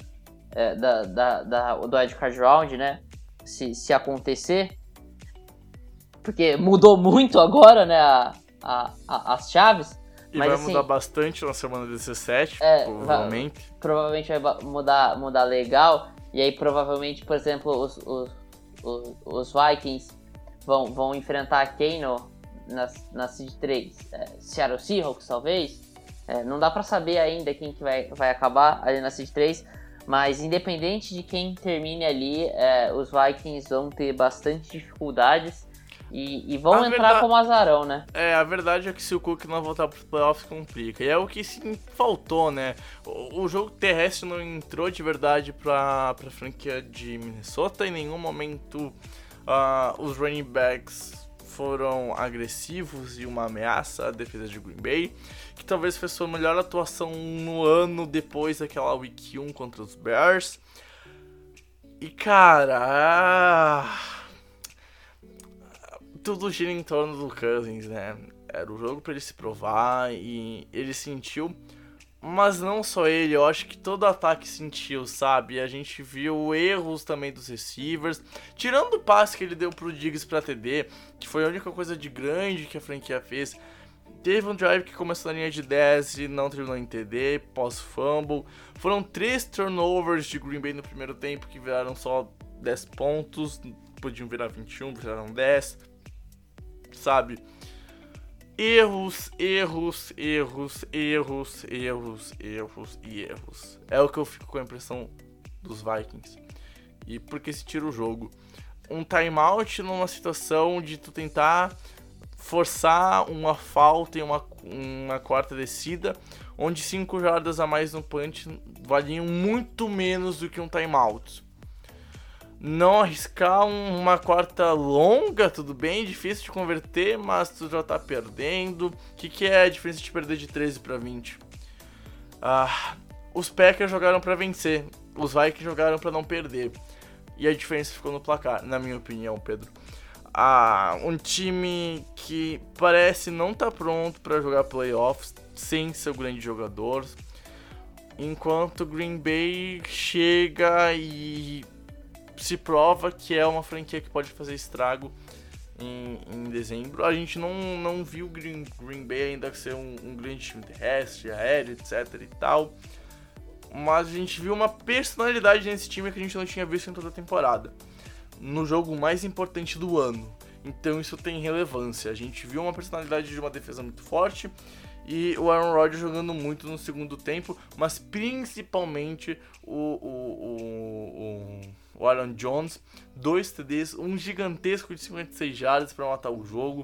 é, da, da, da, do Wild Card Round, né? Se, se acontecer, porque mudou muito agora, né, a, a, a, as chaves. E mas, vai assim, mudar bastante na semana dezessete, é, provavelmente. Vai, provavelmente vai mudar, mudar legal, e aí provavelmente, por exemplo, os, os, os, os Vikings vão, vão enfrentar quem no, na, na Seed três? É, Seattle Seahawks, talvez? É, não dá pra saber ainda quem que vai, vai acabar ali na Seed três. Mas independente de quem termine ali, é, os Vikings vão ter bastante dificuldades e, e vão a entrar verdade... como azarão, né? É, a verdade é que se o Cook não voltar para os playoffs, complica. E é o que se faltou, né? O, o jogo terrestre não entrou de verdade para a franquia de Minnesota. Em nenhum momento uh, os running backs foram agressivos e uma ameaça à defesa de Green Bay, que talvez foi sua melhor atuação no ano depois daquela Week um contra os Bears. E cara, tudo gira em torno do Cousins, né? Era o jogo para ele se provar e ele sentiu, mas não só ele, eu acho que todo ataque sentiu, sabe? A gente viu erros também dos receivers, tirando o passe que ele deu pro Diggs pra T D, que foi a única coisa de grande que a franquia fez. Teve um drive que começou na linha de dez e não terminou em T D, pós-fumble. Foram três turnovers de Green Bay no primeiro tempo que viraram só dez pontos. Podiam virar vinte e um, viraram dez. Sabe? Erros, erros, erros, erros, erros, erros e erros. É o que eu fico com a impressão dos Vikings. E porque se tira o jogo. Um timeout numa situação de tu tentar... forçar uma falta e uma, uma quarta descida, onde cinco jardas a mais no punch valiam muito menos do que um timeout. Não arriscar uma quarta longa, tudo bem, difícil de converter, mas tu já tá perdendo. O que, que é a diferença de perder de treze para vinte? Ah, os Packers jogaram para vencer, os Vikings jogaram para não perder. E a diferença ficou no placar, na minha opinião, Pedro. Ah, um time que parece não estar tá pronto para jogar playoffs sem seu grande jogador, enquanto Green Bay chega e se prova que é uma franquia que pode fazer estrago em, em dezembro. A gente não, não viu Green, Green Bay ainda ser um, um grande time terrestre, aéreo, etc e tal, mas a gente viu uma personalidade nesse time que a gente não tinha visto em toda a temporada, no jogo mais importante do ano. Então isso tem relevância. A gente viu uma personalidade de uma defesa muito forte e o Aaron Rodgers jogando muito no segundo tempo, mas principalmente o, o, o, o Aaron Jones, dois T Ds, um gigantesco de cinquenta e seis jardas para matar o jogo.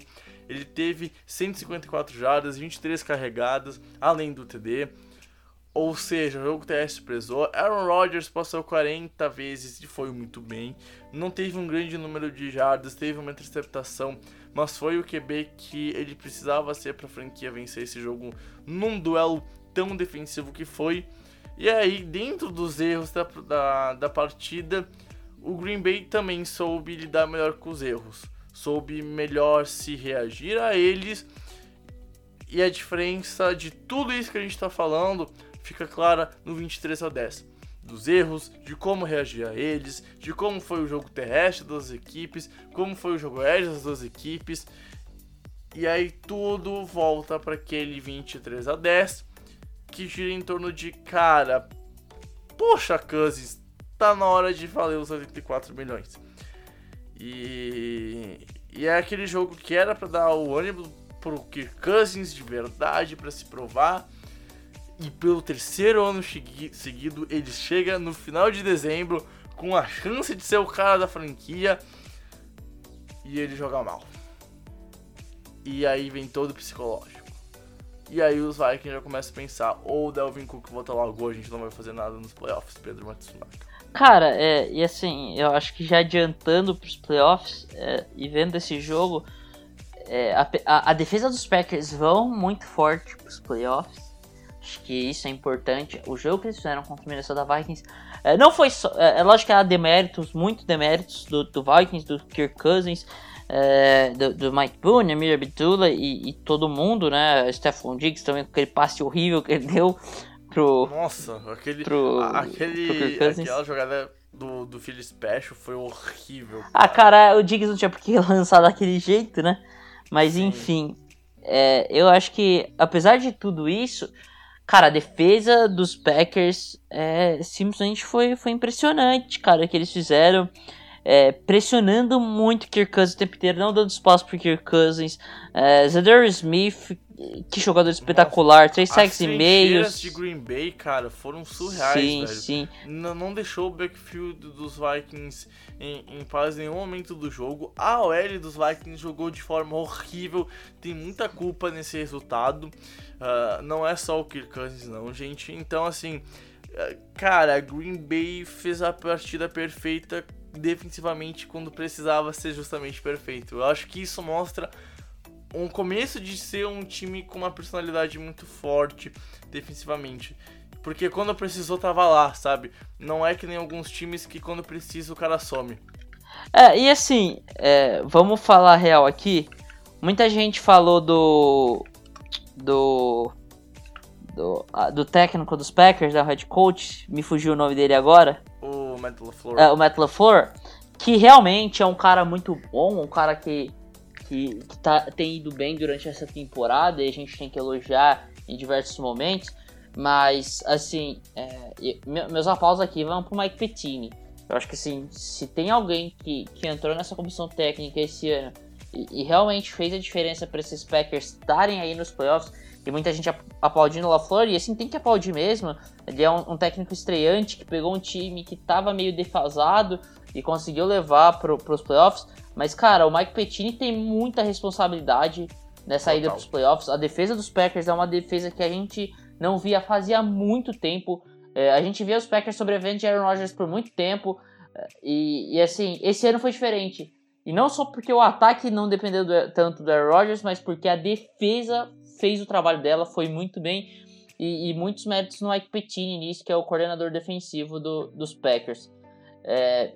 Ele teve cento e cinquenta e quatro jardas, vinte e três carregadas, além do T D. Ou seja, o jogo terrestre pesou. Aaron Rodgers passou quarenta vezes e foi muito bem. Não teve um grande número de jardas, teve uma interceptação, mas foi o Q B que ele precisava ser para a franquia vencer esse jogo num duelo tão defensivo que foi. E aí, dentro dos erros da, da, da partida, o Green Bay também soube lidar melhor com os erros, soube melhor se reagir a eles, e a diferença de tudo isso que a gente está falando fica clara no vinte e três a dez. Dos erros, de como reagir a eles, de como foi o jogo terrestre das equipes, como foi o jogo aéreo das duas equipes. E aí tudo volta para aquele vinte e três a dez que gira em torno de, cara, poxa, Cousins, tá na hora de valer os oitenta e quatro milhões. E, e é aquele jogo que era para dar o ânimo pro Kirk Cousins de verdade, para se provar. E pelo terceiro ano seguido, ele chega no final de dezembro com a chance de ser o cara da franquia e ele joga mal. E aí vem todo o psicológico. E aí os Vikings já começam a pensar, ou o Dalvin Cook volta logo, a gente não vai fazer nada nos playoffs, Pedro Matsunaga. Cara, é, e assim, eu acho que já adiantando para os playoffs é, e vendo esse jogo, é, a, a, a defesa dos Packers vão muito forte para os playoffs. Acho que isso é importante. O jogo que eles fizeram contra o Minnesota Vikings é, não foi só. É, é lógico que há deméritos, muitos deméritos do, do Vikings, do Kirk Cousins, é, do, do Mike Boone, Amir Abdullah e, e todo mundo, né? Stefon Diggs também, com aquele passe horrível que ele deu pro. Nossa, aquele. Pro, aquele pro Kirk Cousins. Aquela jogada do, do Philly Special foi horrível. Cara. Ah, cara, o Diggs não tinha por que lançar daquele jeito, né? Mas Sim. enfim, é, eu acho que apesar de tudo isso. Cara, a defesa dos Packers é, simplesmente foi, foi impressionante, cara, o que eles fizeram, é, pressionando muito o Kirk Cousins o tempo inteiro, não dando espaço pro Kirk Cousins, é, Zadarius Smith, que jogador espetacular, três sacks e meio. As trincheiras de Green Bay, cara, foram surreais, sim, velho. Sim. Não, não deixou o backfield dos Vikings em, em paz em nenhum momento do jogo, a O L dos Vikings jogou de forma horrível, tem muita culpa nesse resultado. Uh, não é só o Kirk Cousins não, gente. Então, assim, uh, cara, Green Bay fez a partida perfeita defensivamente quando precisava ser justamente perfeito. Eu acho que isso mostra um começo de ser um time com uma personalidade muito forte defensivamente. Porque quando precisou, tava lá, sabe? Não é que nem alguns times que quando precisa o cara some. É, e assim, é, vamos falar a real aqui. Muita gente falou do... Do, do, do técnico dos Packers, da head coach, me fugiu o nome dele agora. O Matt LaFleur. É, o Matt LaFleur, que realmente é um cara muito bom, um cara que, que, que tá, tem ido bem durante essa temporada e a gente tem que elogiar em diversos momentos. Mas, assim, é, meus aplausos aqui vão pro Mike Pettine. Eu acho que, assim, se tem alguém que, que entrou nessa comissão técnica esse ano e realmente fez a diferença para esses Packers estarem aí nos playoffs, e muita gente aplaudindo o LaFleur, e assim, tem que aplaudir mesmo. Ele é um, um técnico estreante que pegou um time que estava meio defasado e conseguiu levar para os playoffs, mas cara, o Mike Pettine tem muita responsabilidade nessa Total. ida para os playoffs. A defesa dos Packers é uma defesa que a gente não via fazia muito tempo, é, a gente via os Packers sobrevivendo de Aaron Rodgers por muito tempo, e, e assim, esse ano foi diferente. E não só porque o ataque não dependeu do, tanto do Aaron Rodgers, mas porque a defesa fez o trabalho dela, foi muito bem. E, e muitos méritos no Mike Pettine nisso, que é o coordenador defensivo do, dos Packers. É,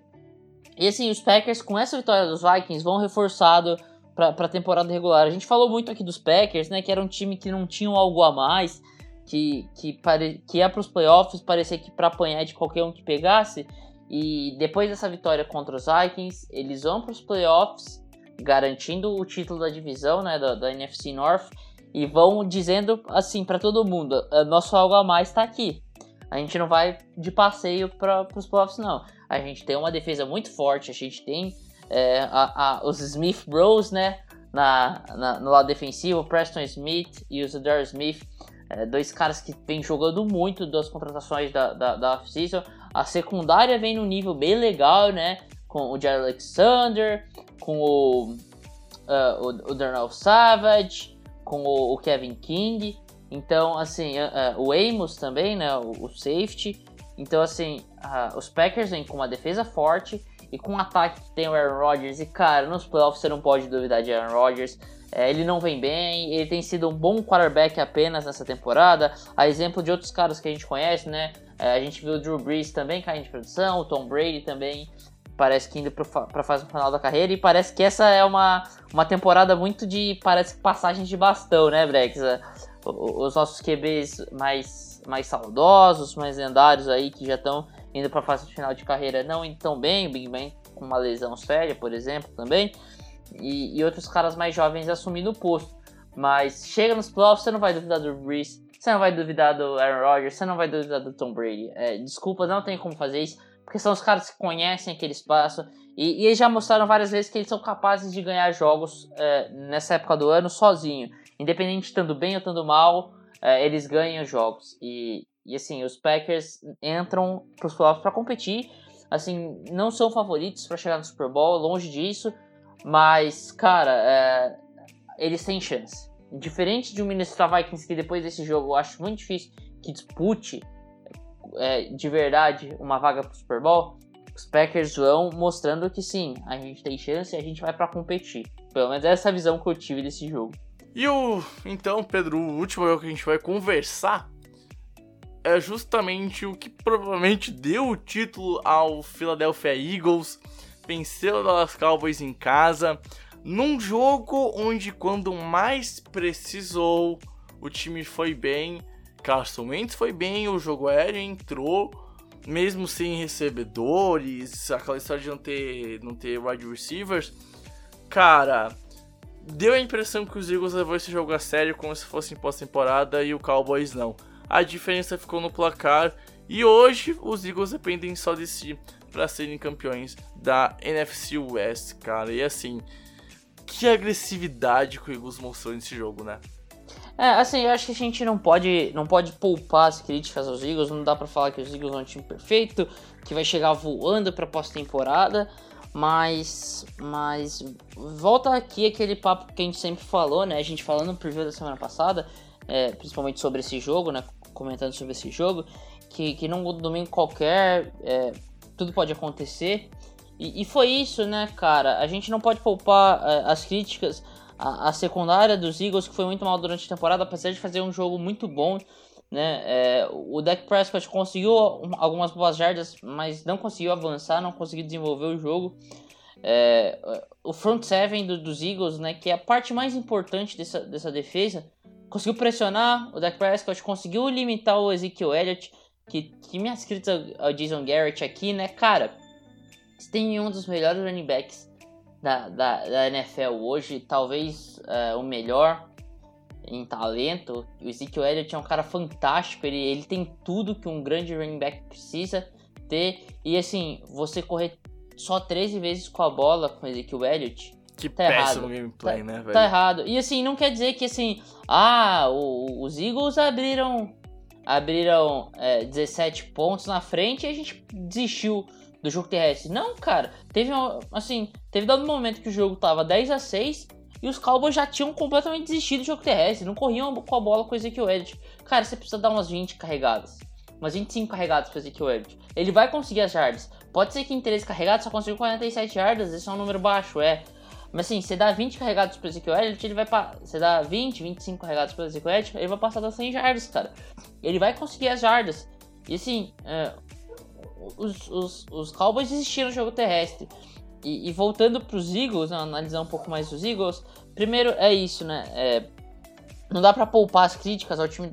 e assim, os Packers com essa vitória dos Vikings vão reforçado para a temporada regular. A gente falou muito aqui dos Packers, né, que era um time que não tinha algo a mais, que, que, pare, que ia para os playoffs, parecia que para apanhar de qualquer um que pegasse. E depois dessa vitória contra os Vikings, eles vão para os playoffs, garantindo o título da divisão, né, da, da N F C North, e vão dizendo assim para todo mundo, nosso algo a mais está aqui. A gente não vai de passeio para os playoffs, não. A gente tem uma defesa muito forte, a gente tem é, a, a, os Smith Bros, né, na, na, no lado defensivo, o Preston Smith e o Zadar Smith, é, dois caras que vêm jogando muito das contratações da, da, da off-season. A secundária vem num nível bem legal, né? Com o Jair Alexander, com o, uh, o, o Darnell Savage, com o, o Kevin King. Então, assim, uh, uh, o Amos também, né? O, o safety. Então, assim, uh, os Packers vêm com uma defesa forte e com um ataque que tem o Aaron Rodgers. E, cara, nos playoffs você não pode duvidar de Aaron Rodgers. É, ele não vem bem, ele tem sido um bom quarterback apenas nessa temporada. A exemplo de outros caras que a gente conhece, né? A gente viu o Drew Brees também caindo de produção, o Tom Brady também parece que indo para a fase final da carreira, e parece que essa é uma, uma temporada muito de, parece, passagens de bastão, né, Brex? Os nossos Q Bs mais, mais saudosos, mais lendários aí, que já estão indo para a fase final de carreira, não indo tão bem, o Big Ben com uma lesão séria, por exemplo, também, e, e outros caras mais jovens assumindo o posto. Mas chega nos playoffs, você não vai duvidar do Brees, você não vai duvidar do Aaron Rodgers, você não vai duvidar do Tom Brady. É, desculpa, não tem como fazer isso, porque são os caras que conhecem aquele espaço, e, e eles já mostraram várias vezes que eles são capazes de ganhar jogos é, nessa época do ano sozinho. Independente de estando bem ou estando mal, é, eles ganham jogos. E, e assim, os Packers entram para os playoffs para competir, assim, não são favoritos para chegar no Super Bowl, longe disso, mas, cara, é, eles têm chance. Diferente de um Minnesota Vikings que depois desse jogo eu acho muito difícil que dispute É, de verdade uma vaga pro Super Bowl, os Packers vão mostrando que sim, a gente tem chance e a gente vai pra competir. Pelo menos essa é a visão que eu tive desse jogo. E o, então, Pedro, o último jogo que a gente vai conversar é justamente o que provavelmente deu o título ao Philadelphia Eagles, venceu o Dallas Cowboys em casa, num jogo onde quando mais precisou, o time foi bem. Carson Wentz foi bem, o jogo aéreo entrou, mesmo sem recebedores, aquela história de não ter, não ter wide receivers. Cara, deu a impressão que os Eagles levou esse jogo a sério como se fosse em pós-temporada e o Cowboys não. A diferença ficou no placar e hoje os Eagles dependem só de si para serem campeões da N F C West, cara. E assim, que agressividade que o Eagles mostrou nesse jogo, né? É, assim, eu acho que a gente não pode, não pode poupar as críticas aos Eagles, não dá pra falar que os Eagles são um time perfeito, que vai chegar voando pra pós-temporada, mas, mas volta aqui aquele papo que a gente sempre falou, né, a gente falando no preview da semana passada, é, principalmente sobre esse jogo, né, comentando sobre esse jogo, que, que num domingo qualquer, é, tudo pode acontecer, e, e foi isso, né, cara, a gente não pode poupar é, as críticas. A secundária dos Eagles, que foi muito mal durante a temporada, apesar de fazer um jogo muito bom, né? É, o Dak Prescott conseguiu algumas boas jardas, mas não conseguiu avançar, não conseguiu desenvolver o jogo. É, o front seven do, dos Eagles, né, que é a parte mais importante dessa, dessa defesa, conseguiu pressionar o Dak Prescott, conseguiu limitar o Ezekiel Elliott, que, que minhas críticas ao Jason Garrett aqui, né, cara, tem um dos melhores running backs Da, da, da N F L hoje, talvez é, o melhor em talento. O Ezekiel Elliott é um cara fantástico, ele, ele tem tudo que um grande running back precisa ter, e assim, você correr só treze vezes com a bola com o Ezekiel Elliott, que tá péssimo errado. Gameplay, tá, né, velho? Tá errado, e assim, não quer dizer que assim, ah, o, os Eagles abriram, abriram é, dezessete pontos na frente e a gente desistiu do jogo terrestre. Não, cara, teve assim, teve dado um momento que o jogo tava dez a seis e os Cowboys já tinham completamente desistido do jogo terrestre, não corriam com a bola com o Ezekiel Elliott. Cara, você precisa dar umas vinte carregadas, umas vinte e cinco carregadas pro Ezekiel Elliott. Ele vai conseguir as jardas, pode ser que em treze carregadas só consiga quarenta e sete jardas, esse é um número baixo, é. Mas assim, você dá vinte carregadas pro Ezekiel Elliott, ele vai pa- você dá vinte, vinte e cinco carregadas pro Ezekiel Elliott, ele vai passar das cem jardas, cara. Ele vai conseguir as jardas. E assim, é... Os, os, os Cowboys desistiram do jogo terrestre. E, e voltando para os Eagles, né, analisar um pouco mais os Eagles, primeiro é isso, né? É, não dá para poupar as críticas ao time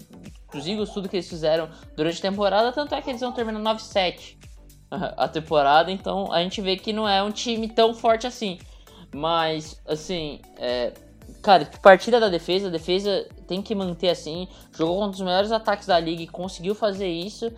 dos Eagles, tudo que eles fizeram durante a temporada, tanto é que eles vão terminar nove a sete a temporada, então a gente vê que não é um time tão forte assim. Mas, assim, é, cara, partida da defesa, a defesa tem que manter assim, jogou um dos melhores ataques da liga e conseguiu fazer isso.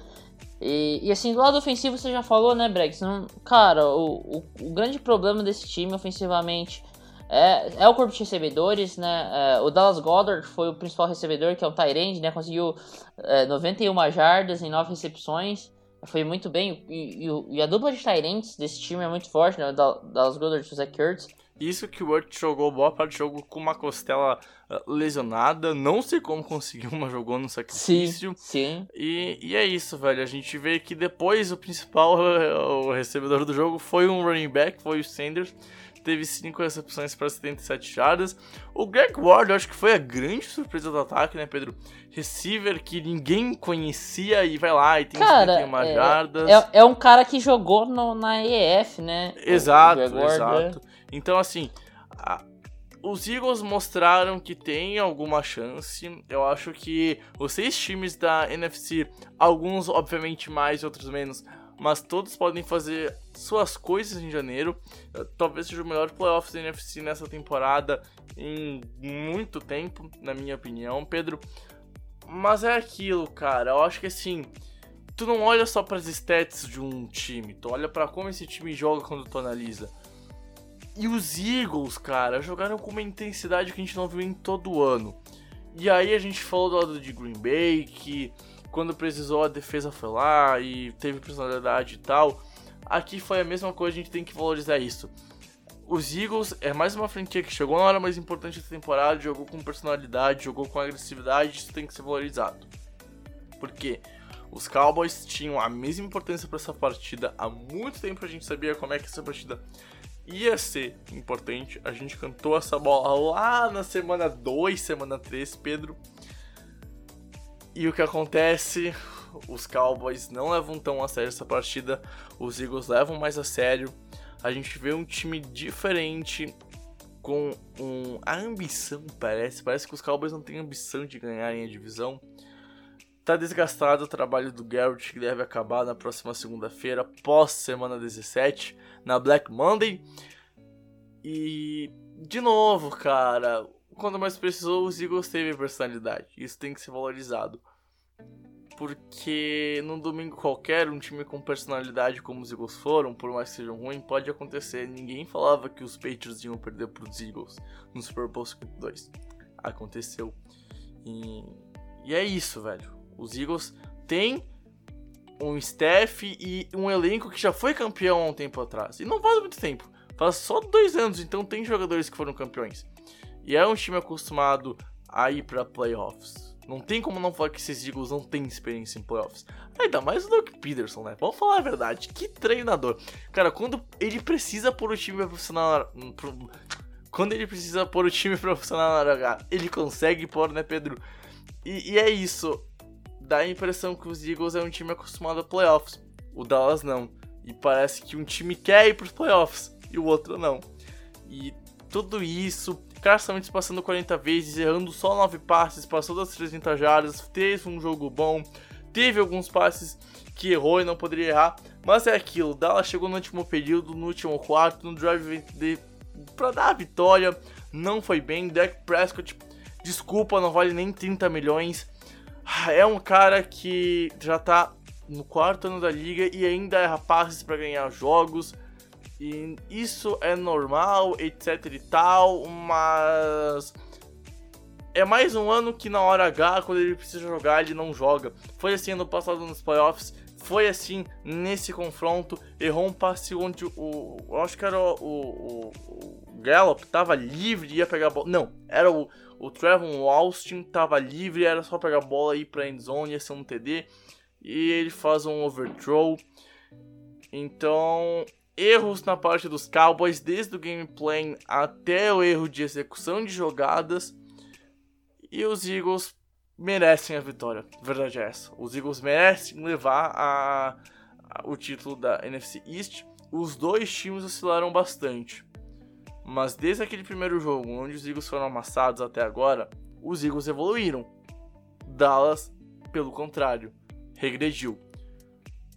E, e assim, do lado ofensivo você já falou, né, Brex? Não, cara, o, o, o grande problema desse time ofensivamente é, é o corpo de recebedores, né? É, o Dallas Goedert foi o principal recebedor, que é o tight end, né? Conseguiu é, noventa e uma jardas em nove recepções, foi muito bem. E, e, e a dupla de tight ends desse time é muito forte, né? O Dallas Goedert e o Zach Ertz. Isso que o Ertz jogou boa parte do jogo com uma costela lesionada, não sei como conseguiu, mas jogou no sacrifício. Sim, sim. E, e é isso, velho, a gente vê que depois o principal o recebedor do jogo foi um running back, foi o Sanders, teve cinco recepções para setenta e sete jardas. O Greg Ward, eu acho que foi a grande surpresa do ataque, né, Pedro? Receiver que ninguém conhecia e vai lá e tem cinquenta e uma é, jardas. É, é um cara que jogou no, na E F, né? Exato, exato. É... Então, assim, a, os Eagles mostraram que tem alguma chance. Eu acho que os seis times da N F C, alguns obviamente mais, outros menos, mas todos podem fazer suas coisas em janeiro. Talvez seja o melhor playoff da N F C nessa temporada em muito tempo, na minha opinião, Pedro. Mas é aquilo, cara. Eu acho que assim, tu não olha só para as stats de um time, tu olha para como esse time joga quando tu analisa. E os Eagles, cara, jogaram com uma intensidade que a gente não viu em todo o ano. E aí a gente falou do lado de Green Bay, que quando precisou a defesa foi lá e teve personalidade e tal. Aqui foi a mesma coisa, a gente tem que valorizar isso. Os Eagles é mais uma franquia que chegou na hora mais importante da temporada, jogou com personalidade, jogou com agressividade, isso tem que ser valorizado. Porque os Cowboys tinham a mesma importância para essa partida, há muito tempo a gente sabia como é que essa partida ia ser importante. A gente cantou essa bola lá na semana dois, semana três, Pedro. E o que acontece? Os Cowboys não levam tão a sério essa partida, os Eagles levam mais a sério. A gente vê um time diferente, com um, a ambição, parece. Parece que os Cowboys não têm ambição de ganharem a divisão. Tá desgastado o trabalho do Garrett, que deve acabar na próxima segunda-feira, pós-semana dezessete, na Black Monday. E, de novo, cara, quando mais precisou, os Eagles teve personalidade. Isso tem que ser valorizado. Porque num domingo qualquer, um time com personalidade como os Eagles foram, por mais que sejam ruins, pode acontecer. Ninguém falava que os Patriots iam perder para os Eagles no Super Bowl cinquenta e dois. Aconteceu. E, e é isso, velho. Os Eagles têm um staff e um elenco que já foi campeão há um tempo atrás. E não faz muito tempo. Faz só dois anos, então tem jogadores que foram campeões. E é um time acostumado a ir para playoffs. Não tem como não falar que esses Eagles não têm experiência em playoffs. Ainda mais o Doug Peterson, né? Vamos falar a verdade. Que treinador. Cara, quando ele precisa pôr o time profissional... Quando ele precisa pôr o time profissional na H, ele consegue pôr, né, Pedro? E, e é isso. Dá a impressão que os Eagles é um time acostumado a playoffs. O Dallas não. E parece que um time quer ir pros playoffs e o outro não. E tudo isso... Carson Wentz passando quarenta vezes, errando só nove passes, passou das trezentas jardas, teve um jogo bom, teve alguns passes que errou e não poderia errar, mas é aquilo, Dallas chegou no último período, no último quarto, no drive de, pra dar a vitória, não foi bem. Dak Prescott, desculpa, não vale nem trinta milhões, é um cara que já tá no quarto ano da liga e ainda erra passes pra ganhar jogos. E isso é normal, etc e tal, mas é mais um ano que na hora H, quando ele precisa jogar, ele não joga. Foi assim ano passado nos playoffs, foi assim nesse confronto. Errou um passe onde o, eu acho que era o, o, o Gallup tava livre e ia pegar a bola. Não, era o, o Trevon Austin, tava livre, era só pegar a bola e ir pra endzone, ia ser um T D. E ele faz um overthrow. Então... erros na parte dos Cowboys, desde o game plan até o erro de execução de jogadas. E os Eagles merecem a vitória, a verdade é essa. Os Eagles merecem levar a, a, o título da N F C East. Os dois times oscilaram bastante. Mas desde aquele primeiro jogo, onde os Eagles foram amassados até agora, os Eagles evoluíram. Dallas, pelo contrário, regrediu.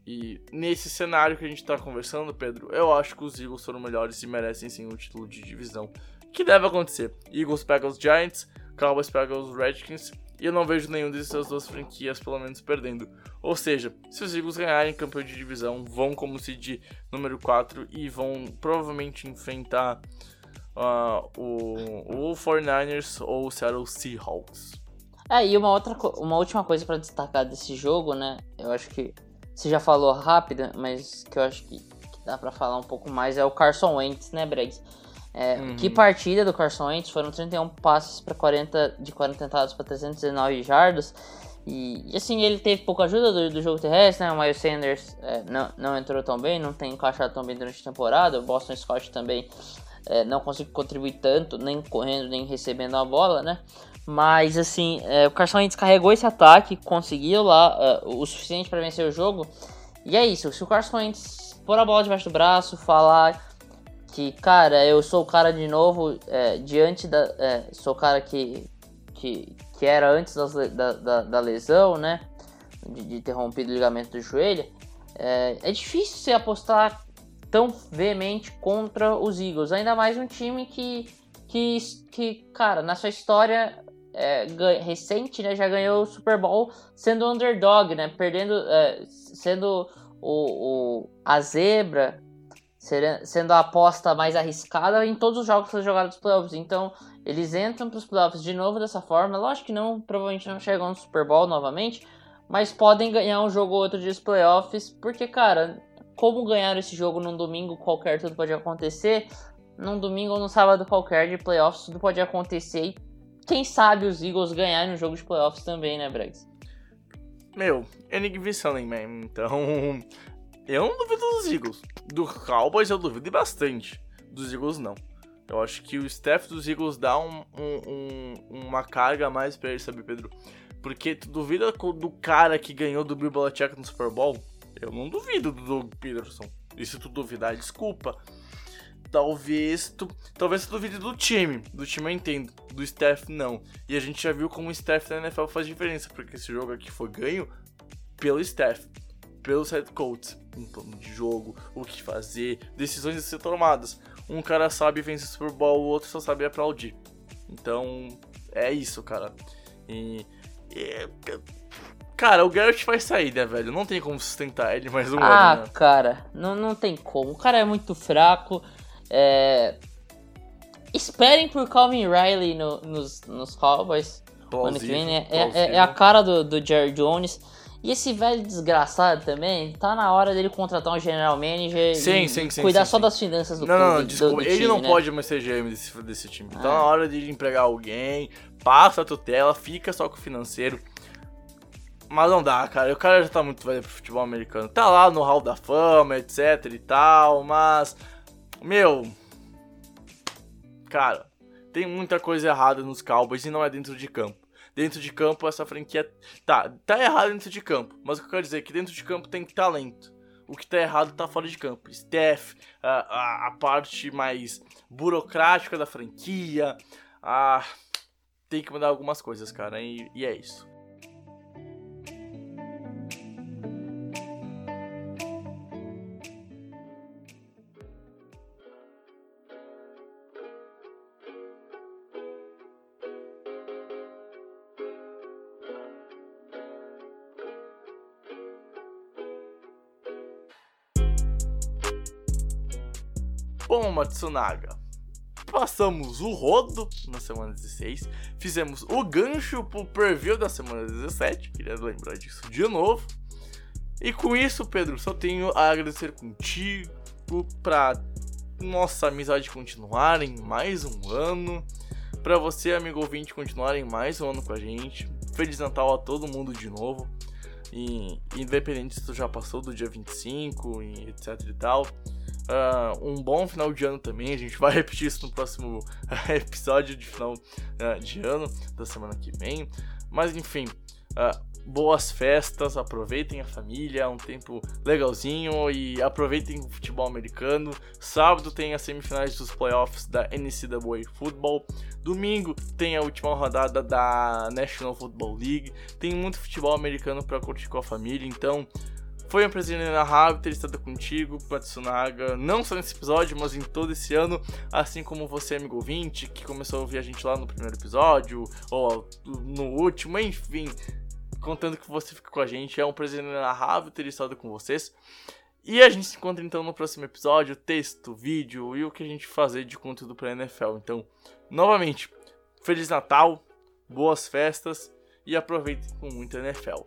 E nesse cenário que a gente tá conversando, Pedro, eu acho que os Eagles foram melhores e merecem sim o título de divisão, que deve acontecer. Eagles pega os Giants, Cowboys pega os Redskins, e eu não vejo nenhum dessas duas franquias pelo menos perdendo. Ou seja, se os Eagles ganharem campeão de divisão, vão como seed número quatro e vão provavelmente enfrentar uh, o, o forty-niners ou o Seattle Seahawks. É, e uma, outra, uma última coisa pra destacar desse jogo, né, eu acho que você já falou rápida, mas que eu acho que, que dá pra falar um pouco mais, é o Carson Wentz, né, Breg? É, uhum. Que partida do Carson Wentz, foram trinta e um passes pra quarenta, de quarenta tentados pra trezentos e dezenove jardas, e, e assim, ele teve pouca ajuda do, do jogo terrestre, né, o Miles Sanders é, não, não entrou tão bem, não tem encaixado tão bem durante a temporada, o Boston Scott também é, não conseguiu contribuir tanto, nem correndo, nem recebendo a bola, né? Mas assim, é, o Carson Wentz carregou esse ataque, conseguiu lá é, o suficiente para vencer o jogo. E é isso, se o Carson Wentz pôr a bola debaixo do braço, falar que, cara, eu sou o cara de novo, é, diante da... É, sou o cara que, que, que era antes das, da, da, da lesão, né? De, de ter rompido o ligamento do joelho. É, é difícil você apostar tão veemente contra os Eagles, ainda mais um time que, que, que cara, na sua história... É, recente, né, já ganhou o Super Bowl sendo underdog, né, perdendo, é, sendo o, o, a zebra, ser, sendo a aposta mais arriscada em todos os jogos que foi jogado nos playoffs. Então eles entram para os playoffs de novo dessa forma. Lógico que não, provavelmente não chegam no Super Bowl novamente, mas podem ganhar um jogo ou outro de playoffs, porque, cara, como ganharam esse jogo num domingo qualquer, tudo pode acontecer. Num domingo ou num sábado qualquer de playoffs, tudo pode acontecer. E quem sabe os Eagles ganharem um jogo de playoffs também, né, Bregs? Meu, é Nick Vincent, man. Então, eu não duvido dos Eagles. Do Cowboys eu duvido bastante. Dos Eagles, não. Eu acho que o staff dos Eagles dá um, um, um, uma carga a mais pra ele, sabe, Pedro? Porque tu duvida do cara que ganhou do Bill Belichick no Super Bowl? Eu não duvido do Doug Peterson. E se tu duvidar, desculpa. Talvez tu, talvez tu duvide do time, do time eu entendo, do staff não. E a gente já viu como o staff da N F L faz diferença, porque esse jogo aqui foi ganho pelo staff, pelos head coaches, em plano de jogo, o que fazer, decisões a ser tomadas. Um cara sabe vencer o Super Bowl, o outro só sabe aplaudir. Então, é isso, cara. E, e, cara, o Garrett vai sair, né, velho? Não tem como sustentar ele mais um ano. Ah, né? Cara, não, não tem como. O cara é muito fraco. É... Esperem por Calvin Riley no, nos, nos Cowboys. Plausível, é, é, é a cara do, do Jerry Jones. E esse velho desgraçado também, tá na hora dele contratar um general manager, sim, e sim, sim, cuidar sim, só sim. das finanças do, não, clube, não, não, desculpa, do, do time. Ele não, né, pode mais ser G M desse, desse time. Tá ah. na hora de empregar alguém, passa a tutela, fica só com o financeiro. Mas não dá, cara. O cara já tá muito velho pro futebol americano. Tá lá no Hall da Fama, etc e tal, mas... Meu, cara, tem muita coisa errada nos Cowboys e não é dentro de campo. Dentro de campo essa franquia tá, tá errada dentro de campo, mas o que eu quero dizer é que dentro de campo tem talento. O que tá errado tá fora de campo. Staff, a, a, a parte mais burocrática da franquia, a, tem que mudar algumas coisas, cara, e, e é isso. Bom, Matsunaga, passamos o rodo na semana dezesseis, fizemos o gancho pro preview da semana dezessete, queria lembrar disso de novo. E com isso, Pedro, só tenho a agradecer contigo, pra nossa amizade continuar em mais um ano, pra você, amigo ouvinte, continuar em mais um ano com a gente. Feliz Natal a todo mundo de novo, e independente se tu já passou do dia vinte e cinco e etc e tal. Uh, um bom final de ano também. A gente vai repetir isso no próximo uh, episódio de final uh, de ano da semana que vem. Mas enfim, uh, boas festas, aproveitem a família, é um tempo legalzinho, e aproveitem o futebol americano. Sábado tem as semifinais dos playoffs da N C A A Football. Domingo tem a última rodada da National Football League. Tem muito futebol americano para curtir com a família, então... Foi um prazer inenarrável ter estado contigo, Matsunaga, não só nesse episódio, mas em todo esse ano, assim como você, amigo ouvinte, que começou a ouvir a gente lá no primeiro episódio, ou no último, enfim, contando que você fica com a gente, é um prazer inenarrável ter estado com vocês. E a gente se encontra então no próximo episódio, texto, vídeo e o que a gente fazer de conteúdo para a N F L. Então, novamente, Feliz Natal, boas festas e aproveitem com muita N F L.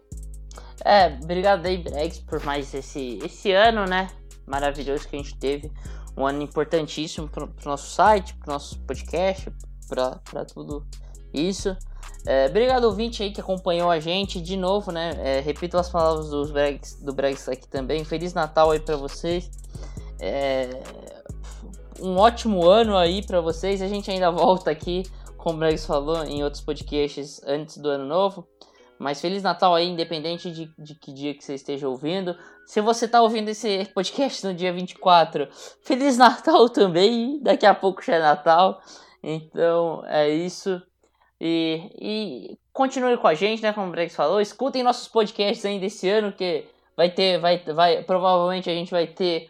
É, obrigado aí, Bregs, por mais esse, esse ano, né, maravilhoso que a gente teve. Um ano importantíssimo pro, pro nosso site, pro nosso podcast, pra, pra tudo isso. É, obrigado, ouvinte aí, que acompanhou a gente de novo, né. É, repito as palavras dos Bregs, do Bregs aqui também. Feliz Natal aí pra vocês. É, um ótimo ano aí para vocês. A gente ainda volta aqui, como o Bregs falou, em outros podcasts antes do ano novo. Mas Feliz Natal aí, independente de, de que dia que você esteja ouvindo. Se você está ouvindo esse podcast no dia vinte e quatro, Feliz Natal também. Daqui a pouco já é Natal. Então é isso. E, e continue com a gente, né? Como o Bregs falou. Escutem nossos podcasts ainda esse ano, que vai ter, vai, vai, provavelmente a gente vai ter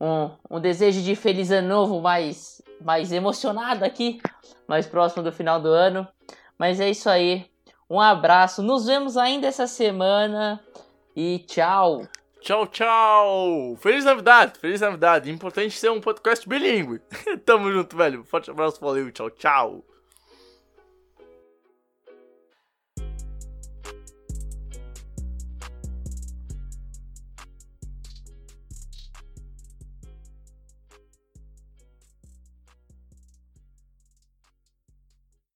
um, um desejo de Feliz Ano Novo mais, mais emocionado aqui, mais próximo do final do ano. Mas é isso aí. Um abraço, nos vemos ainda essa semana e tchau. Tchau, tchau. Feliz Navidade, Feliz Navidade. Importante ser um podcast bilíngue. Tamo junto, velho. Forte abraço, valeu, tchau, tchau.